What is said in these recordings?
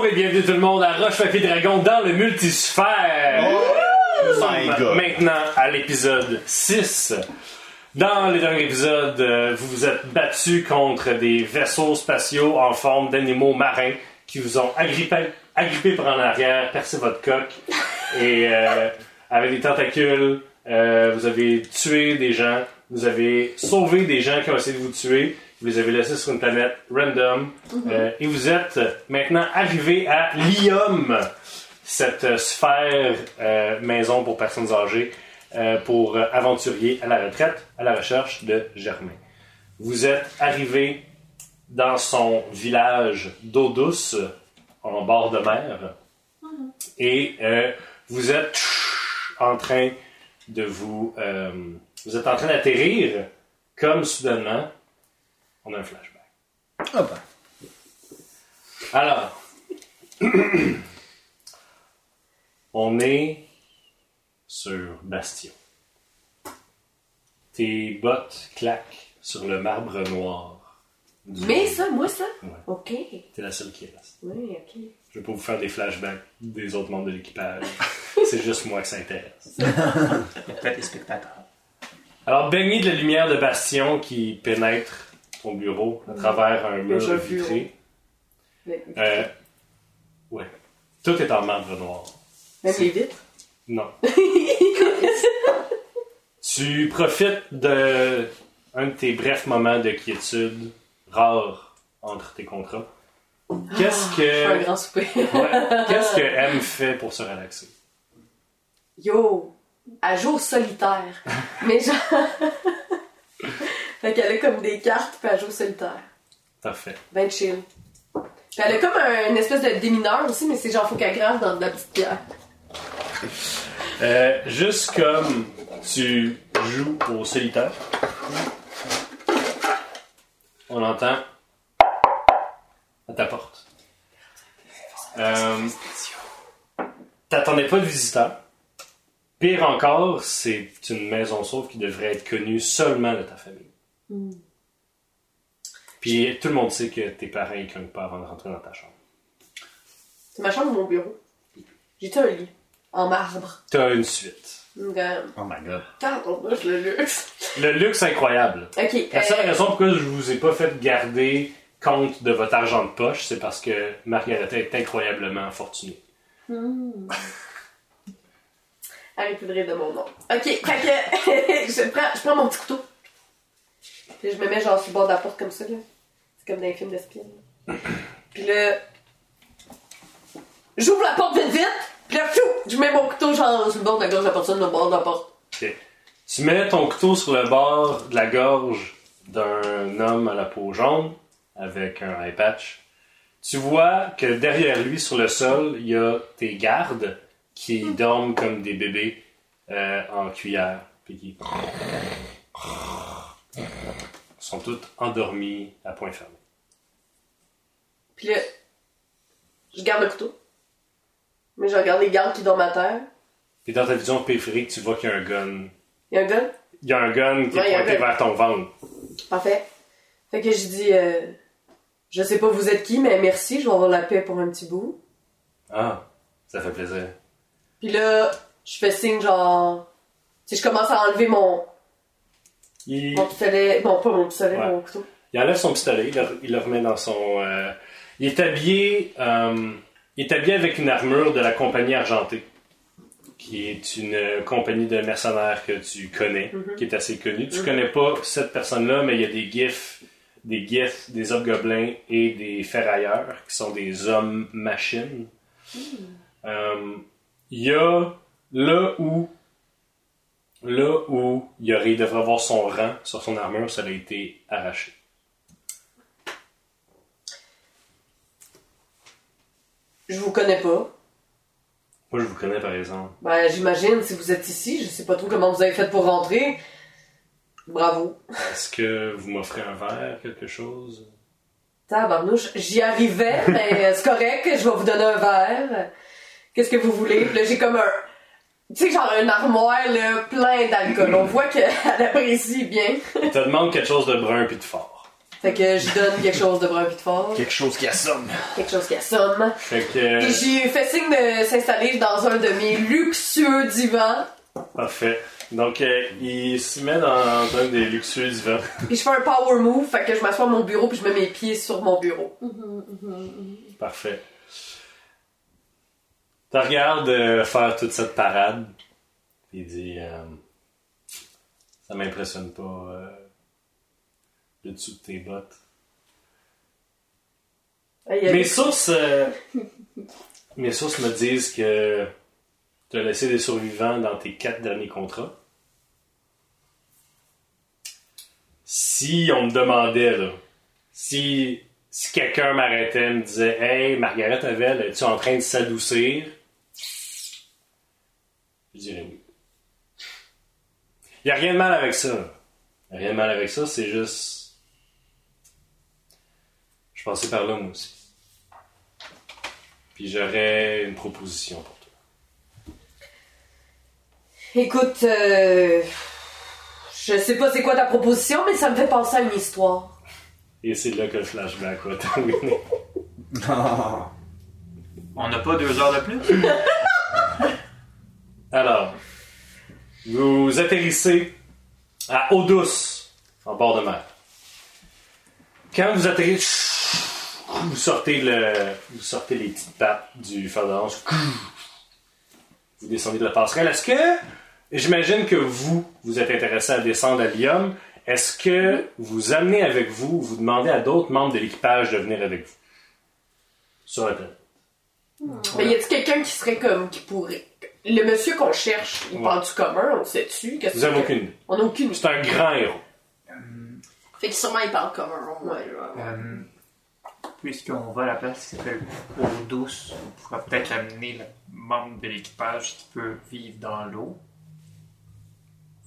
Bonjour et bienvenue tout le monde à Roche Papier Dragon dans le multisphère. Maintenant à l'épisode 6. Dans les derniers épisodes, vous vous êtes battus contre des vaisseaux spatiaux en forme d'animaux marins qui vous ont agrippé par en arrière, percé votre coque et avec des tentacules, vous avez tué des gens, vous avez sauvé des gens qui ont essayé de vous tuer. Vous les avez laissés sur une planète random. Et vous êtes maintenant arrivé à Lyum, cette sphère maison pour personnes âgées, pour aventuriers à la retraite, à la recherche de Germain. Vous êtes arrivé dans son village d'eau douce, en bord de mer. Et vous êtes en train de vous... vous êtes en train d'atterrir, comme soudainement... On a un flashback. Ah ben. Alors, on est sur Bastion. Tes bottes claquent sur le marbre noir. Mais ça, moi ça? Ouais. Ok. T'es la seule qui reste. Oui, ok. Je vais pas vous faire des flashbacks des autres membres de l'équipage. C'est juste moi qui s'intéresse. Il y a peut-être les spectateurs. Alors, baigné de la lumière de Bastion qui pénètre ton bureau, à travers un mur vitré. Ouais. Tout est en marbre noir. Même les vitres? Non. Tu profites d'un de tes brefs moments de quiétude, rare entre tes contrats. Un grand souper. Qu'est-ce que M fait pour se relaxer? Yo! À jour solitaire. Mais genre... Fait qu'elle a comme des cartes, puis elle joue solitaire. Parfait. Ben chill. Puis elle a comme une espèce de démineur aussi, mais c'est genre faut qu'elle grave dans de la petite pierre. Juste comme tu joues au solitaire, on entend à ta porte. T'attendais pas de visiteurs. Pire encore, c'est une maison sauve qui devrait être connue seulement de ta famille. Mm. Puis tout le monde sait que tes parents ne cognent pas avant de rentrer dans ta chambre. C'est ma chambre ou mon bureau? J'ai-tu un lit en marbre? T'as une suite. Okay. Oh my god. T'as le luxe. Le luxe incroyable. Okay, la seule raison pourquoi je vous ai pas fait garder compte de votre argent de poche, c'est parce que Margaret est incroyablement fortunée. Mm. Elle est de mon nom. Ok, fait que je prends mon petit couteau. Puis je me mets genre sur le bord de la porte comme ça, là. C'est comme dans les films d'espion. Puis là, j'ouvre la porte vite, puis là, pfiou, je mets mon couteau genre sur le bord de la gorge de la porte, le bord de la porte. Ok. Tu mets ton couteau sur le bord de la gorge d'un homme à la peau jaune, avec un eye patch. Tu vois que derrière lui, sur le sol, il y a tes gardes qui dorment comme des bébés en cuillère, puis qui... sont toutes endormies à point fermé. Puis là, je garde le couteau. Mais je regarde les gardes qui dorment à terre. Puis dans ta vision périphérique, tu vois qu'il y a un gun. Il y a un gun? Il y a un gun qui est pointé vers ton ventre. Parfait. Fait que je dis, je sais pas vous êtes qui, mais merci, je vais avoir la paix pour un petit bout. Ah, ça fait plaisir. Puis là, je fais signe genre... Tu sais, je commence à enlever mon... Mon pistolet, bon pas mon pistolet, ouais. Mon couteau. Il enlève son pistolet, il le remet dans son... Il est habillé avec une armure de la compagnie argentée, qui est une compagnie de mercenaires que tu connais, qui est assez connue. Tu connais pas cette personne-là, mais il y a des gifs, des hobgoblins et des ferrailleurs, qui sont des hommes-machines. Il y a Là où il devrait avoir son rang sur son armure, ça a été arraché. Je vous connais pas. Moi, je vous connais, par exemple. Ben, j'imagine, si vous êtes ici, je sais pas trop comment vous avez fait pour rentrer. Bravo. Est-ce que vous m'offrez un verre, quelque chose? Tabarnouche, j'y arrivais, mais c'est correct, je vais vous donner un verre. Qu'est-ce que vous voulez? Puis là, j'ai comme un... Tu sais, genre une armoire, là, plein d'alcool. On voit qu'elle apprécie bien. Elle te demande quelque chose de brun pis de fort. Fait que je donne quelque chose de brun pis de fort. Quelque chose qui assomme. Quelque chose qui assomme. Fait que... Et j'ai fait signe de s'installer dans un de mes luxueux divans. Parfait. Donc, il se met dans un des luxueux divans. Puis je fais un power move, fait que je m'assois à mon bureau puis je mets mes pieds sur mon bureau. Parfait. Tu regardes faire toute cette parade. Il dit... ça m'impressionne pas... le dessous de tes bottes. Mes sources me disent que tu as laissé des survivants dans tes 4 derniers contrats. Si on me demandait, là, si quelqu'un m'arrêtait et me disait « Hey, Margaret Avel, es-tu en train de s'adoucir? » Je dirais oui. Il n'y a rien de mal avec ça. Rien de mal avec ça, c'est juste... Je passais par là, moi aussi. Puis j'aurais une proposition pour toi. Écoute, je sais pas c'est quoi ta proposition, mais ça me fait penser à une histoire. Et c'est là que le flashback va terminer. Non. On n'a pas 2 heures de plus? Alors, vous atterrissez à eau douce, en bord de mer. Quand vous atterrissez... Vous sortez les petites pattes du fer de lance. Vous descendez de la passerelle. Est-ce que... J'imagine que vous êtes intéressé à descendre à Lyum. Est-ce que vous amenez avec vous, vous demandez à d'autres membres de l'équipage de venir avec vous? Sur la planète. Mais y a-t-il quelqu'un qui serait comme... qui pourrait... Le monsieur qu'on cherche, il parle du commun, on le sait-tu? Vous n'avez aucune idée. On n'a aucune idée. C'est un grand héros. Fait qu'il sûrement il parle commun. Puisqu'on va à la place qui s'appelle Eau Douce, on pourra peut-être amener le membre de l'équipage qui peut vivre dans l'eau.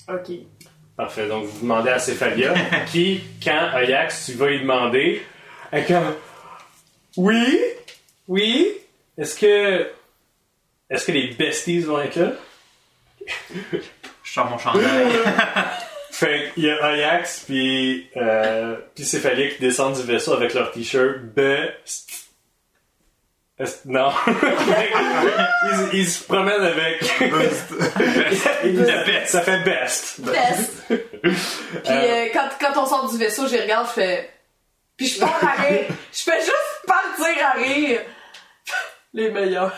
Ok. Parfait, donc vous demandez à Céphalia qui, quand Ajax, tu vas lui demander, elle comme Oui, est-ce que les besties vont être là? Je sors mon chandail. Fait qu'il y a Ajax puis Céphalia qui descendent du vaisseau avec leur t-shirt Non. ils se promènent avec... Best. Ça fait best. Puis quand on sort du vaisseau, je regarde, je fais... Puis je pars à rire. Je fais juste partir à rire. Les meilleurs.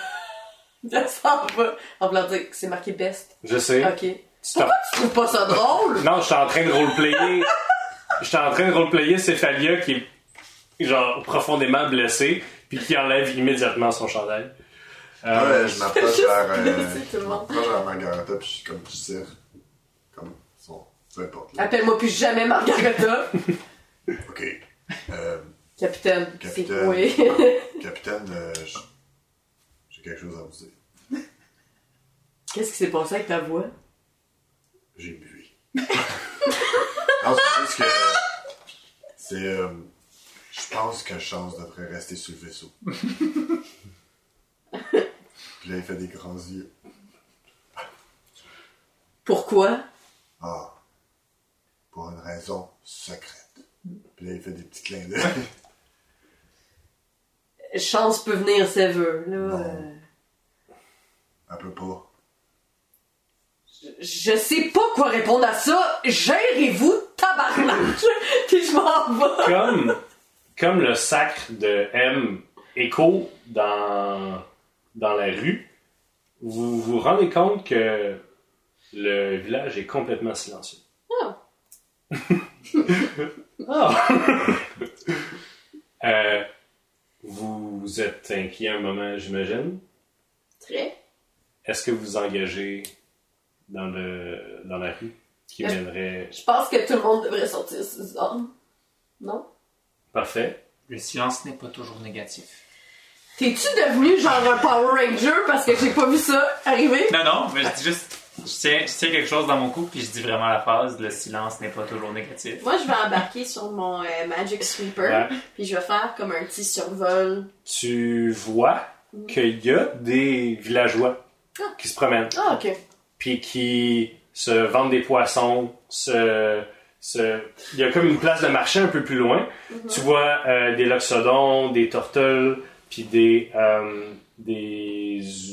Ça s'en va. En plein dire que c'est marqué best. Je sais. Ok. Pourquoi tu trouves pas ça drôle? Non, je suis en train de roleplayer. Céphalia qui est genre profondément blessée, puis qui enlève immédiatement son chandail. Je m'approche vers Margareta, puis je suis comme, je tire. Comme, peu importe. Là. Appelle-moi plus jamais Margareta. Ok. Capitaine. Oui. Capitaine, j'ai quelque chose à vous dire. Qu'est-ce qui s'est passé avec ta voix? J'ai bu. Non, c'est juste que... C'est... je pense que Chance devrait rester sur le vaisseau. Puis là, il fait des grands yeux. Pourquoi? Ah. Pour une raison secrète. Puis là, il fait des petits clins d'œil. Chance peut venir, si elle veut. Là, non. Elle peut pas. Je sais pas quoi répondre à ça. Gérez-vous, tabarnak! Puis je m'en vais. Comme le sacre de M écho dans la rue, vous vous rendez compte que le village est complètement silencieux. Ah! Vous êtes inquiet un moment, j'imagine. Très. Est-ce que vous vous engagez... dans la rue qui mènerait... Je pense que tout le monde devrait sortir ses armes. Non? Parfait. Le silence n'est pas toujours négatif. T'es-tu devenu genre un Power Ranger parce que j'ai pas vu ça arriver? Non, mais je dis juste... Je tiens quelque chose dans mon cou puis je dis vraiment la phrase, le silence n'est pas toujours négatif. Moi, je vais embarquer sur mon Magic Sweeper puis je vais faire comme un petit survol. Tu vois qu'il y a des villageois qui se promènent. Ah, ok. Puis qui se vendent des poissons, se, il y a comme une place de marché un peu plus loin. Tu vois des loxodons, des tortelles, puis des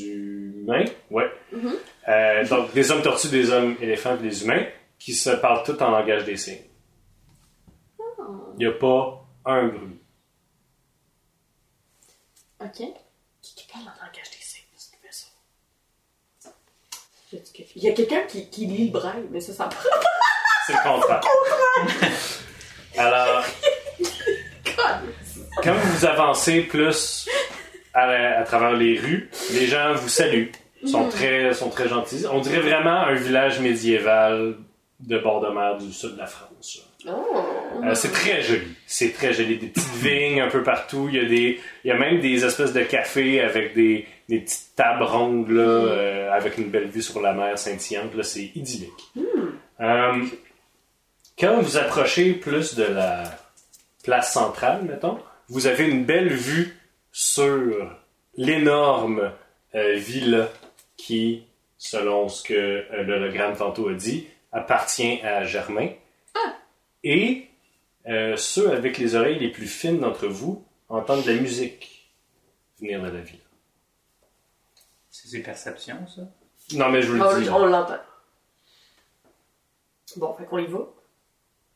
humains, ouais. Donc des hommes tortues, des hommes éléphants, puis des humains qui se parlent tous en langage des signes. Il n'y a pas un bruit. Ok. Qui parle en langage des signes, c'est ce ça. Il y a quelqu'un qui lit le braille, mais ça prend. C'est le contraire. Alors, quand vous avancez plus à travers les rues, les gens vous saluent. Ils sont très gentils. On dirait vraiment un village médiéval de bord de mer du sud de la France. C'est très joli. C'est très joli. Des petites vignes un peu partout. Il y a même des espèces de cafés avec des petites tables rondes là, avec une belle vue sur la mer scintillante. Là, c'est idyllique. Quand vous approchez plus de la place centrale, mettons, vous avez une belle vue sur l'énorme villa qui, selon ce que l'hologramme tantôt a dit, appartient à Germain. Et ceux avec les oreilles les plus fines d'entre vous entendent de la musique venir de la ville. C'est ses perceptions, ça? Non, mais je vous le dis. On l'entend. Bon, fait qu'on y va.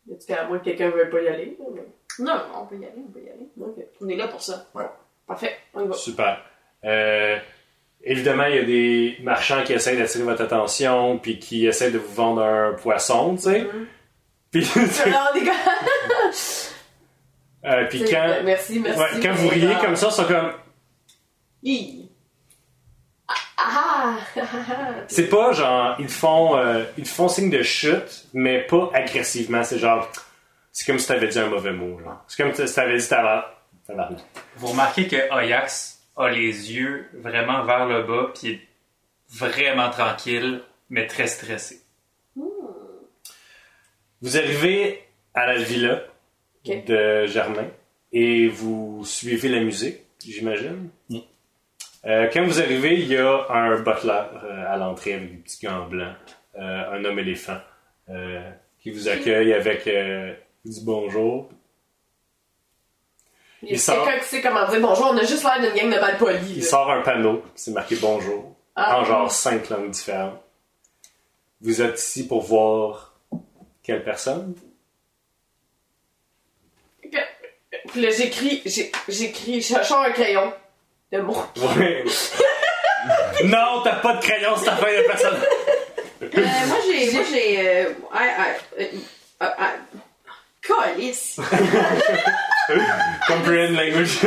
Tu fais à moins que quelqu'un ne veuille pas y aller. Mais... Non, on peut y aller, on peut y aller. Okay. On est là pour ça. Ouais. Parfait, on y va. Super. Évidemment, il y a des marchands qui essaient d'attirer votre attention puis qui essaient de vous vendre un poisson, tu sais. Puis, puis quand... Merci. Ouais, quand vous riez comme ça, c'est comme... C'est pas genre, ils font signe de chute, mais pas agressivement. C'est genre, c'est comme si t'avais dit un mauvais mot. Genre. C'est comme si t'avais dit t'avais... Vous remarquez que Ajax a les yeux vraiment vers le bas, puis est vraiment tranquille, mais très stressé. Vous arrivez à la villa de Germain et vous suivez la musique, j'imagine. Quand vous arrivez, il y a un butler à l'entrée avec des petits gants blancs, un homme éléphant qui vous accueille avec du bonjour. Il sort... quelqu'un qui sait comment dire bonjour, on a juste l'air d'une gang de malpolis. Il sort un panneau, c'est marqué bonjour, en genre 5 langues différentes. Vous êtes ici pour voir... Quelle personne? Puis là, j'écris, je cherche un crayon. De mots. Ouais. Non, t'as pas de crayon, c'est ta fin de personne. Moi, j'ai... Calice! Comprehend languages.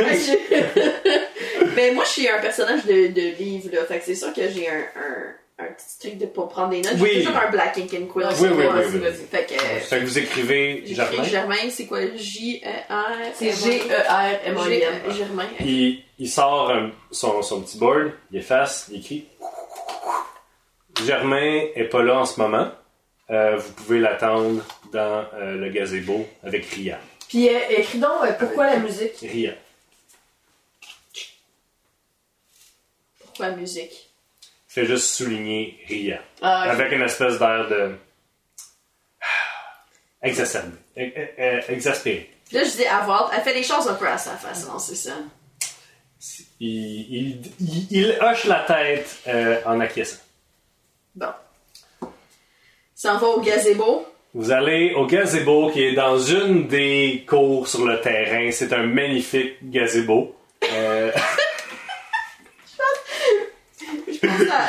Ben, moi, je suis un personnage de livre, là. Fait que c'est sûr que j'ai un petit truc pour prendre des notes. Oui. J'ai toujours un black ink and quill. Oui. Fait que vous écrivez Germain. J'écris Germain, c'est quoi? J-E-R... C'est G-E-R-M-A-I-N. Germain. Il sort son petit board, il efface, il écrit. Germain est pas là en ce moment. Vous pouvez l'attendre dans le gazebo avec Ria. Puis écris donc pourquoi la musique? Ria. Pourquoi la musique? Fait juste souligner Ria. Avec une espèce d'air de... Exaspéré. Là, je dis avoir. Elle fait les choses un peu à sa façon, c'est ça? Il hoche la tête en acquiesçant. Bon. Ça en va au gazebo? Vous allez au gazebo qui est dans une des cours sur le terrain. C'est un magnifique gazebo.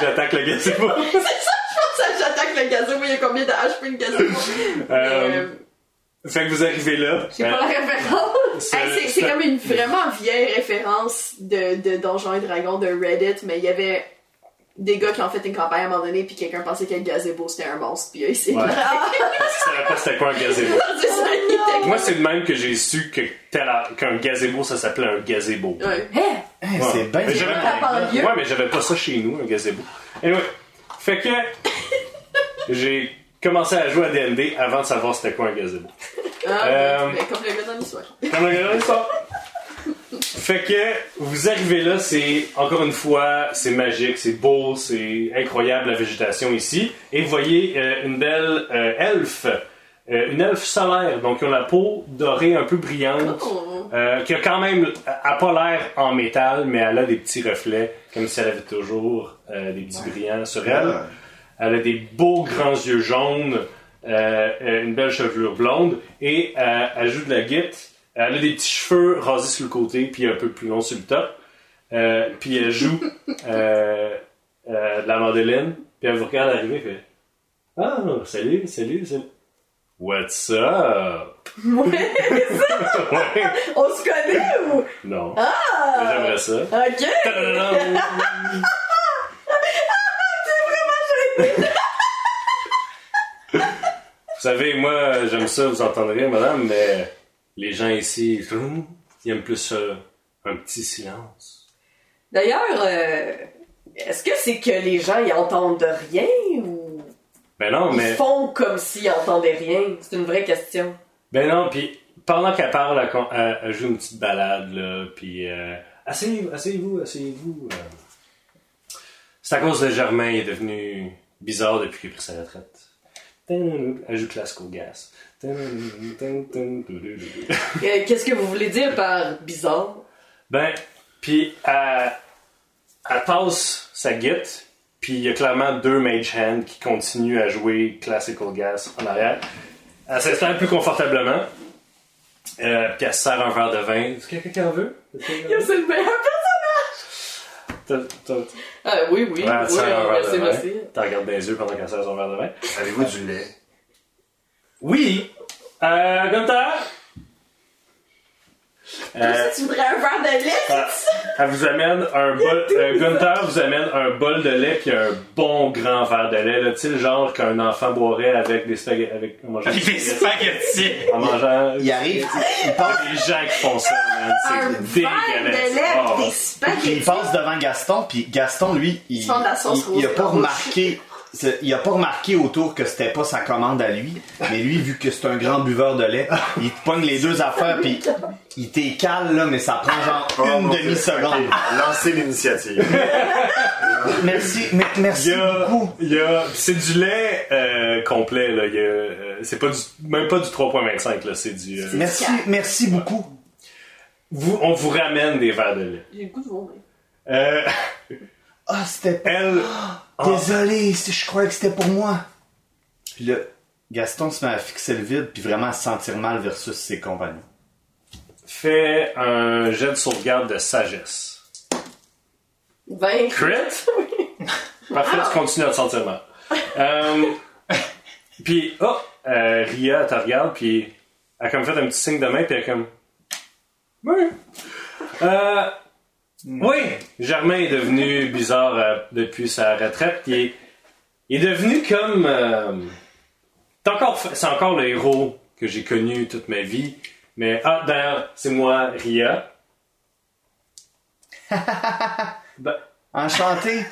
J'attaque le gazebo. C'est ça, je pense que j'attaque le gazebo. Il y a combien de HP de gazebo? Fait que vous arrivez là. J'ai pas la référence. C'est comme une vraiment vieille référence de Donjons et Dragons de Reddit, mais il y avait des gars qui ont fait une campagne à un moment donné, puis quelqu'un pensait que le gazebo c'était un monstre, puis c'est vrai. Je savais pas c'était quoi un gazebo. Moi, c'est de même que j'ai su qu'un gazebo, ça s'appelait un gazebo. Ouais. C'est bien. Mais j'avais pas ça chez nous, un gazebo. Anyway, fait que j'ai commencé à jouer à D&D avant de savoir c'était quoi un gazebo. Comme le gars dans l'histoire. Fait que vous arrivez là, c'est encore une fois, c'est magique, c'est beau, c'est incroyable la végétation ici. Et vous voyez une belle elfe Une elfe solaire, donc ils ont la peau dorée un peu brillante, qui a quand même, a pas l'air en métal, mais elle a des petits reflets, comme si elle avait toujours des petits brillants sur elle. Elle a des beaux grands yeux jaunes, une belle chevelure blonde, et elle joue de la guitare. Elle a des petits cheveux rasés sur le côté, puis un peu plus long sur le top. Puis elle joue de la mandolline, puis elle vous regarde arriver et fait « Ah, salut, salut, salut. » What's up? Ouais, c'est ça! Ouais. On se connaît ou? Non. Ah! J'aimerais ça. Ok! C'est vraiment génial! Vous savez, moi, j'aime ça, vous entendrez, madame, mais les gens ici, ils aiment plus un petit silence. D'ailleurs, est-ce que c'est que les gens y entendent rien ou? Ben non, mais... Ils font comme s'ils entendaient rien. C'est une vraie question. Ben non, puis pendant qu'elle parle, elle joue une petite balade, là, puis... Asseyez-vous. C'est à cause de Germain, il est devenu bizarre depuis qu'il a pris sa retraite. Elle joue classique au gaz. Qu'est-ce que vous voulez dire par bizarre? Ben, puis elle passe sa guitare. Puis il y a clairement deux mage hands qui continuent à jouer classical gas en arrière. Elle s'installe plus confortablement. Puis elle se sert un verre de vin. Est-ce qu'il y a quelqu'un qui en veut? C'est le meilleur personnage! Oui. Ouais, elle sert un verre de vin. T'en regardes dans les yeux pendant qu'elle sert son verre de vin. Avez-vous du lait? Oui! Gunther! Si tu voudrais un verre de lait, elle vous amène un bol. Gunther vous amène un bol de lait puis un bon grand verre de lait, là, tu sais, le genre qu'un enfant boirait avec des spaghettis. Avec des spaghettis. En mangeant. Il arrive. Il pense. Les gens qui font ça, man, c'est dégueulasse. Un verre de lait avec des spaghettis. Il passe devant Gaston, puis Gaston, lui, il a pas remarqué autour que c'était pas sa commande à lui, mais lui, vu que c'est un grand buveur de lait, il te pogne les deux affaires pis il t'écale là, mais ça prend genre une demi-seconde. Okay. Lancez l'initiative. merci beaucoup. C'est du lait complet là, c'est pas même pas du 3.25 là, c'est du... Merci beaucoup. On vous ramène des verres de lait. J'ai le goût de vomir. C'était... Elle... Désolé, je croyais que c'était pour moi. Puis là, Gaston se met à fixer le vide puis vraiment à se sentir mal versus ses compagnons. Fais un jet de sauvegarde de sagesse. 20. Crit? Oui. Parfait, tu continues à te sentir mal. Puis, Ria, elle te regarde puis elle a comme fait un petit signe de main puis elle comme... Oui. Oui, Germain est devenu bizarre depuis sa retraite. Il est devenu comme... c'est encore le héros que j'ai connu toute ma vie. Mais, d'ailleurs, c'est moi, Ria. Enchanté.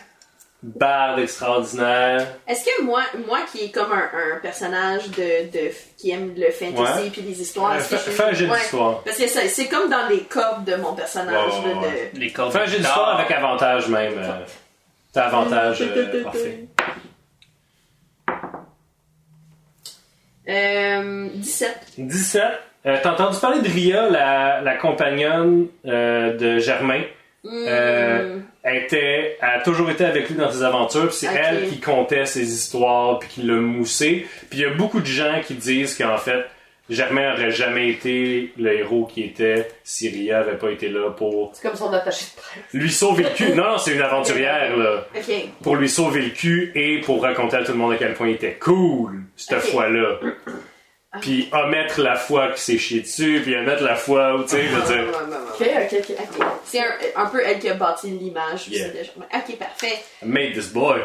Barde extraordinaire. Est-ce que moi qui est comme un personnage de qui aime le fantasy puis les histoires, fais un jeu d'histoire. Parce que c'est comme dans les cordes de mon personnage. Les cordes. Fais un jeu d'histoire avec avantage même. T'as avantage. Parfait. 17. T'as entendu parler de Ria, la compagnonne de Germain. Elle a toujours été avec lui dans ses aventures, puis c'est elle qui contait ses histoires, puis qui l'a moussé. Puis il y a beaucoup de gens qui disent qu'en fait, Germain n'aurait jamais été le héros qui était si Ria n'avait pas été là pour... C'est comme son attaché de presse. Lui sauver le cul. Non, c'est une aventurière, là. Okay. Pour lui sauver le cul et pour raconter à tout le monde à quel point il était cool, cette fois-là. Puis omettre la fois qui s'est chiée dessus, puis omettre la fois où, tu sais, je veux dire. Ok. C'est un peu elle qui a bâti l'image aussi. Ok, parfait. I made this boy.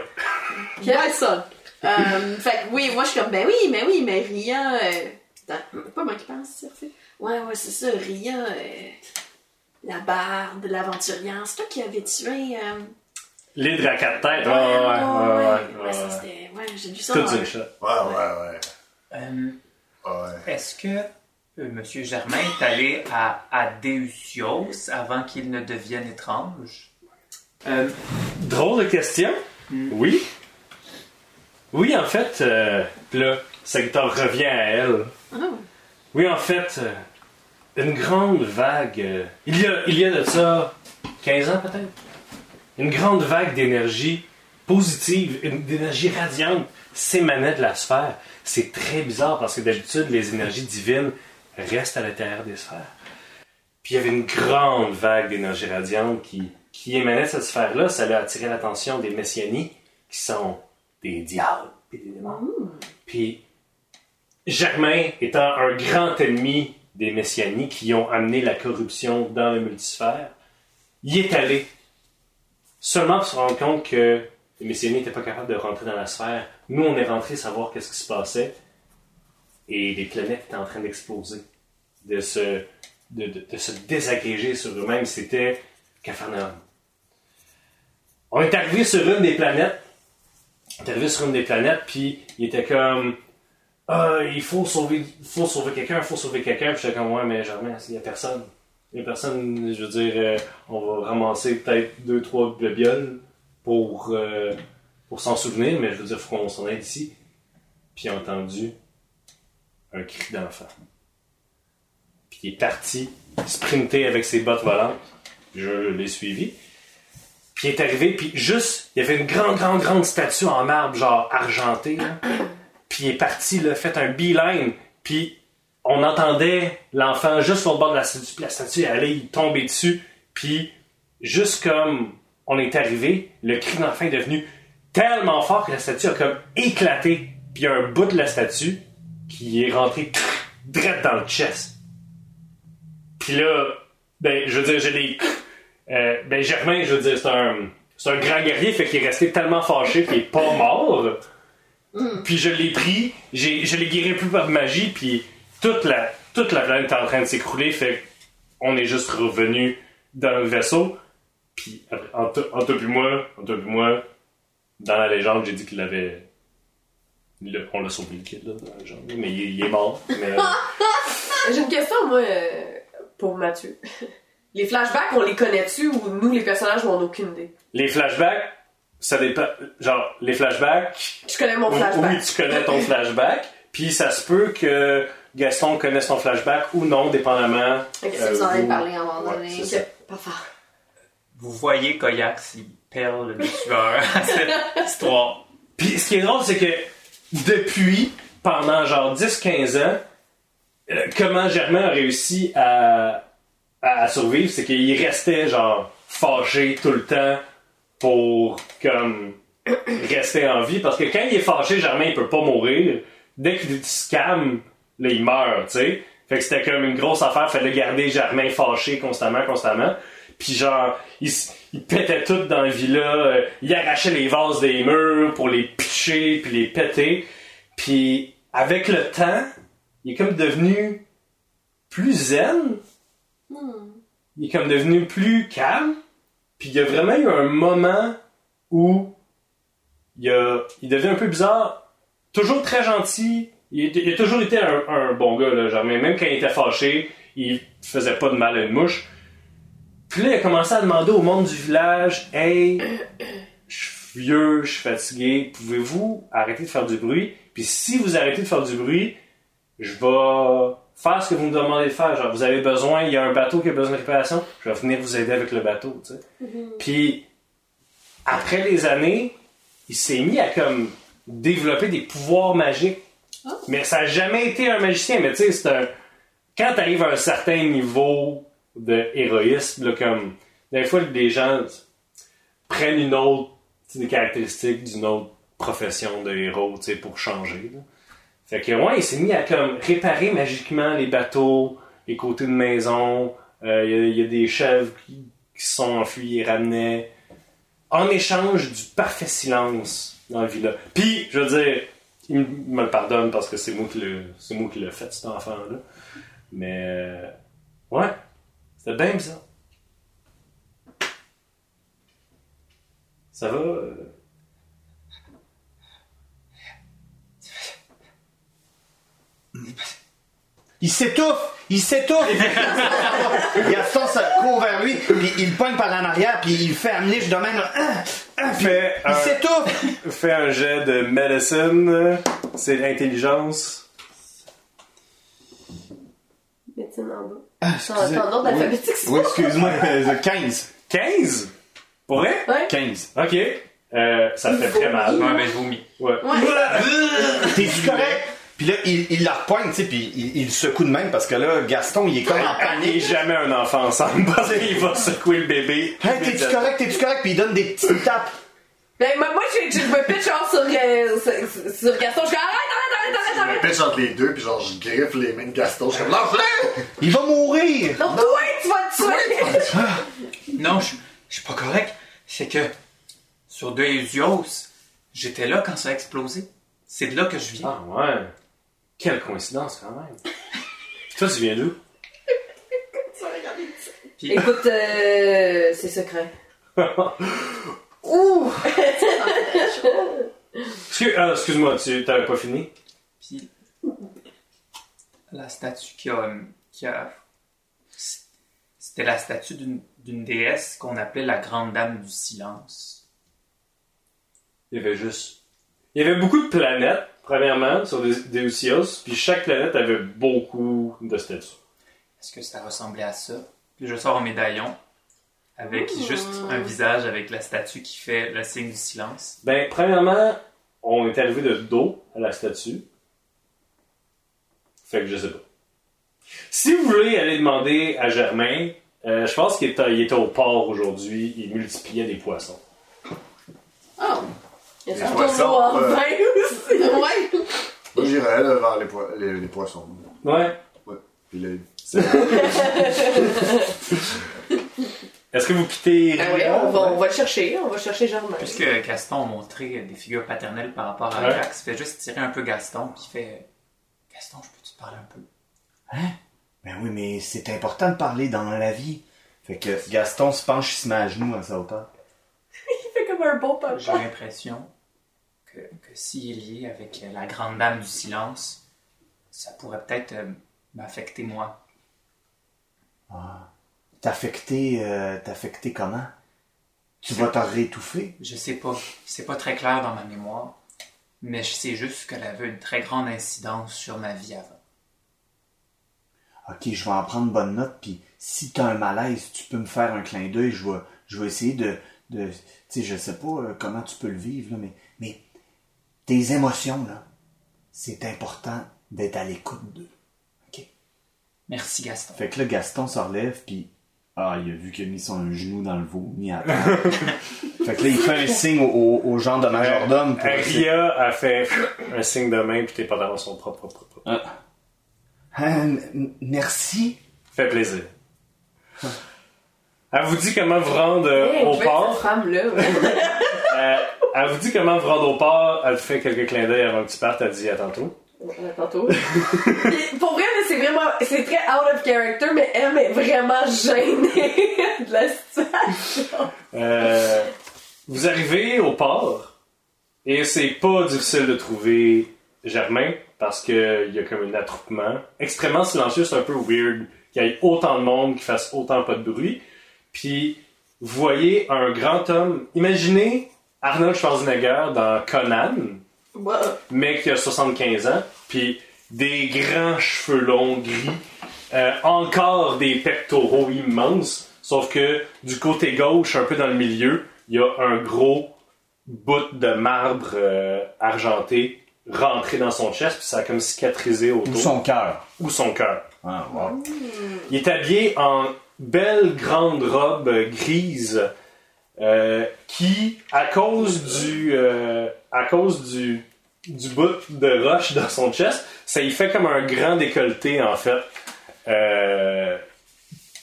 Quel ça? Fait que oui, moi je suis comme, mais Ria. Pas moi qui pense, c'est ça. Ouais, c'est ça, Ria. La barbe, l'aventurière, c'est toi qui avais tué. L'hydre à quatre têtes. Ouais, ça c'était. Ouais, j'ai dû ça. Tout du chat. Ouais. Est-ce que M. Germain est allé à Deusios avant qu'il ne devienne étrange? Drôle de question. Oui. Oui, en fait, là, sa guitare revient à elle. Oh. Oui, en fait, une grande vague... Il y a de ça 15 ans, peut-être? Une grande vague d'énergie positive, d'énergie radiante s'émanait de la sphère. C'est très bizarre parce que d'habitude, les énergies divines restent à l'intérieur des sphères. Puis il y avait une grande vague d'énergie radiante qui émanait de cette sphère-là. Ça a attiré l'attention des Messianies, qui sont des diables et des démons. Puis Germain étant un grand ennemi des Messianies qui ont amené la corruption dans le multisphère, il est allé seulement pour se rendre compte que les Messianies n'étaient pas capables de rentrer dans la sphère. Nous, on est rentrés savoir qu'est-ce qui se passait et les planètes étaient en train d'exploser, de se désagréger sur eux-mêmes. C'était Capharnaüm. On est arrivé sur une des planètes. Puis il était comme il faut sauver quelqu'un. Puis j'étais comme ouais, mais Germain, il n'y a personne. Il n'y a personne, je veux dire, on va ramasser peut-être 2-3 globioles pour s'en souvenir, mais je veux dire, faut qu'on s'en aille d'ici. Puis il a entendu un cri d'enfant. Puis il est parti sprinter avec ses bottes volantes. Je l'ai suivi. Puis il est arrivé, puis juste, il y avait une grande statue en marbre, genre argentée, là. Puis il est parti, là, fait un beeline, puis on entendait l'enfant juste sur le bord de la statue, puis la statue allait y tomber dessus, puis juste comme on est arrivé, le cri de l'enfant est devenu tellement fort que la statue a comme éclaté, puis il y a un bout de la statue qui est rentré direct dans le chest. Puis là, ben, je veux dire, Germain, je veux dire, c'est un grand guerrier, fait qu'il est resté tellement fâché qu'il est pas mort. Puis je l'ai pris, je l'ai guéri plus par magie, puis toute la planète est en train de s'écrouler, fait qu'on est juste revenu dans le vaisseau. Puis entre toi et moi, dans la légende, j'ai dit qu'il l'avait... on l'a sauvé le kid, là, dans la légende, mais il est mort. Mais... J'ai une question, moi, pour Mathieu. Les flashbacks, on les connaît-tu ou nous, les personnages, on n'a aucune idée? Les flashbacks, ça dépend. Genre, les flashbacks... Tu connais mon flashback. Oui, tu connais ton flashback. Puis ça se peut que Gaston connaisse ton flashback ou non, dépendamment... Ok, ça, vous en avez parlé à un moment donné. Ouais, c'est parfait. Vous voyez Koyaks, il perle le tueur à cette histoire. Puis ce qui est drôle, c'est que depuis, pendant genre 10-15 ans, comment Germain a réussi à survivre, c'est qu'il restait genre fâché tout le temps pour comme rester en vie, parce que quand il est fâché, Germain il peut pas mourir. Dès qu'il se calme, là il meurt, tu sais. Fait que c'était comme une grosse affaire, fallait garder Germain fâché constamment. Puis genre, il pétait tout dans la villa, il arrachait les vases des murs pour les pitcher puis les péter. Puis avec le temps, il est comme devenu plus zen. Il est comme devenu plus calme, puis il y a vraiment eu un moment où il devient un peu bizarre, toujours très gentil, il a toujours été un bon gars, là, genre, même quand il était fâché, il faisait pas de mal à une mouche. Puis là, il a commencé à demander au monde du village, « Hey, je suis vieux, je suis fatigué, pouvez-vous arrêter de faire du bruit? Puis si vous arrêtez de faire du bruit, je vais... faire ce que vous me demandez de faire, genre vous avez besoin, il y a un bateau qui a besoin de réparation, je vais venir vous aider avec le bateau, tu sais. Puis après les années, il s'est mis à comme développer des pouvoirs magiques. Mais ça n'a jamais été un magicien, mais tu sais, c'est un... Quand t'arrives à un certain niveau de héroïsme, là, comme des fois les gens prennent une autre, tu sais, des caractéristiques d'une autre profession de héros, tu sais, pour changer, là. Fait que, ouais, il s'est mis à comme réparer magiquement les bateaux, les côtés de maison. Il y a des chèvres qui sont enfuis et ramenaient. En échange du parfait silence dans la villa. Puis, je veux dire, il me le pardonne parce que c'est moi qui l'ai fait, cet enfant-là. Mais, ouais, c'était bien bizarre. Ça va... Il s'étouffe! Il s'étouffe. Gaston se court vers lui, puis il pogne par en arrière, puis il fait amener de même. Il s'étouffe. Fais un jet de medicine. C'est l'intelligence. Médecine en bas. Oui, excuse-moi. 15. 15? Pour vrai? Ouais. 15. Ok. Ça fait très mal. Ouais, mais je vomis. Ouais. T'es-tu correct? Puis là, il la repoigne, tu sais, puis il secoue de même parce que là, Gaston, il est comme en panique. Il n'est jamais un enfant ensemble parce qu'il va secouer le bébé. Hey, t'es-tu correct? T'es-tu correct? Puis il donne des petites tapes. Ben, moi, je me pitch genre sur Gaston. Je suis comme, arrête! Je me pitch entre les deux, puis genre, je griffe les mains de Gaston. Je suis comme, lâche-le! Il va mourir! Non, toi, tu vas le tuer! Non, je suis pas correct. C'est que sur Deusios, j'étais là quand ça a explosé. C'est de là que je viens. Ah ouais! Quelle coïncidence, quand même! Toi, tu viens d'où? Tu vas regarder ça. Puis... Écoute, c'est secret. Ouh! Excuse-moi, tu t'avais pas fini? Puis... La statue qui a... C'était la statue d'une déesse qu'on appelait la Grande Dame du Silence. Il y avait beaucoup de planètes, premièrement, sur Deusios, puis chaque planète avait beaucoup de statues. Est-ce que ça ressemblait à ça? Puis je sors un médaillon, avec juste un visage avec la statue qui fait le signe du silence. Ben, premièrement, on est arrivé de dos à la statue. Fait que je sais pas. Si vous voulez aller demander à Germain, je pense qu'il était au port aujourd'hui, il multipliait des poissons. Oh! Il y a poissons, en vin aussi. Ouais. Moi, j'irais vers les poissons. Ouais. Ouais. Puis les... Est-ce que vous quittez... Oui, on va le chercher. On va chercher Germain. Puisque Gaston a montré des figures paternelles par rapport à Ajax, fait juste tirer un peu Gaston, qui fait... Gaston, je peux te parler un peu? Hein? Ben oui, mais c'est important de parler dans la vie. Fait que Gaston se penche, il se met à genoux à sa hauteur. Un bon papa. J'ai l'impression que s'il est lié avec la Grande Dame du Silence, ça pourrait peut-être m'affecter moi. Ah. T'affecter comment? Tu vas t'en réétouffer? Je sais pas. C'est pas très clair dans ma mémoire, mais je sais juste qu'elle avait une très grande incidence sur ma vie avant. Ok, je vais en prendre bonne note, puis si t'as un malaise, tu peux me faire un clin d'œil, je vais essayer de tu sais, je sais pas comment tu peux le vivre, là, mais tes émotions, là, c'est important d'être à l'écoute d'eux. OK? Merci, Gaston. Fait que là, Gaston se relève, puis il a vu qu'il a mis son genou dans le veau, mis à terre. Fait que là, il fait un signe au genre de majordome. Ria a fait un signe de main, puis tes pantalons sont propres. Merci. Fait plaisir. Elle vous dit comment vous rendre au port. Femme-là, ouais. Elle vous dit comment vous rendre au port. Elle te fait quelques clins d'œil avant que tu partes. Elle dit à tantôt. À tantôt. Puis, pour vrai, c'est très out of character, mais elle est vraiment gênée de la situation. Vous arrivez au port et c'est pas difficile de trouver Germain parce qu'il y a comme un attroupement extrêmement silencieux, c'est un peu weird qu'il y ait autant de monde, qu'il fasse autant pas de bruit. Puis, vous voyez un grand homme... Imaginez Arnold Schwarzenegger dans Conan, wow. Mais qui a 75 ans, puis des grands cheveux longs, gris, encore des pectoraux immenses, sauf que du côté gauche, un peu dans le milieu, il y a un gros bout de marbre argenté rentré dans son chest, puis ça a comme cicatrisé autour. Ou son cœur. Ah, wow. Mmh. Il est habillé en... belle grande robe grise qui, à cause du bout de roche dans son chest, ça y fait comme un grand décolleté en fait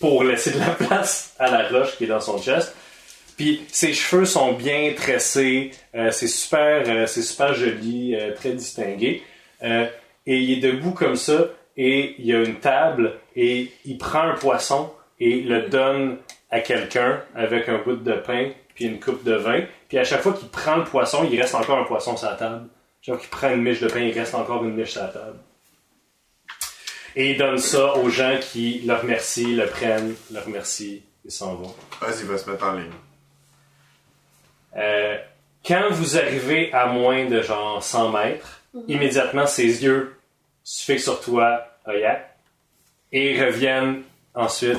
pour laisser de la place à la roche qui est dans son chest. Puis ses cheveux sont bien tressés, c'est super joli, très distingué. Et il est debout comme ça et il y a une table et il prend un poisson. Et le donne à quelqu'un avec un bout de pain puis une coupe de vin. Puis à chaque fois qu'il prend le poisson, il reste encore un poisson sur la table. À chaque fois qu'il prend une miche de pain, il reste encore une miche sur la table. Et il donne ça aux gens qui le remercient, le prennent, le remercient et s'en vont. Vas-y, va se mettre en ligne. Quand vous arrivez à moins de genre 100 mètres, immédiatement ses yeux se fixent sur toi, Oya, et reviennent ensuite.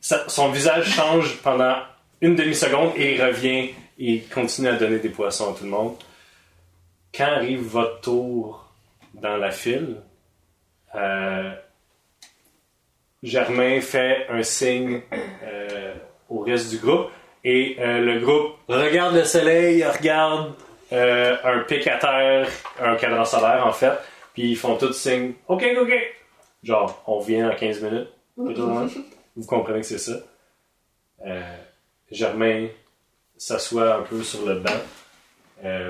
Son visage change pendant une demi-seconde et il revient et continue à donner des poissons à tout le monde. Quand arrive votre tour dans la file, Germain fait un signe au reste du groupe et le groupe regarde le soleil, regarde un pic à terre, un cadran solaire en fait, puis ils font tous signe « Ok, ok ». Genre, on revient dans 15 minutes, plutôt loin. Vous comprenez que c'est ça. Germain s'assoit un peu sur le banc,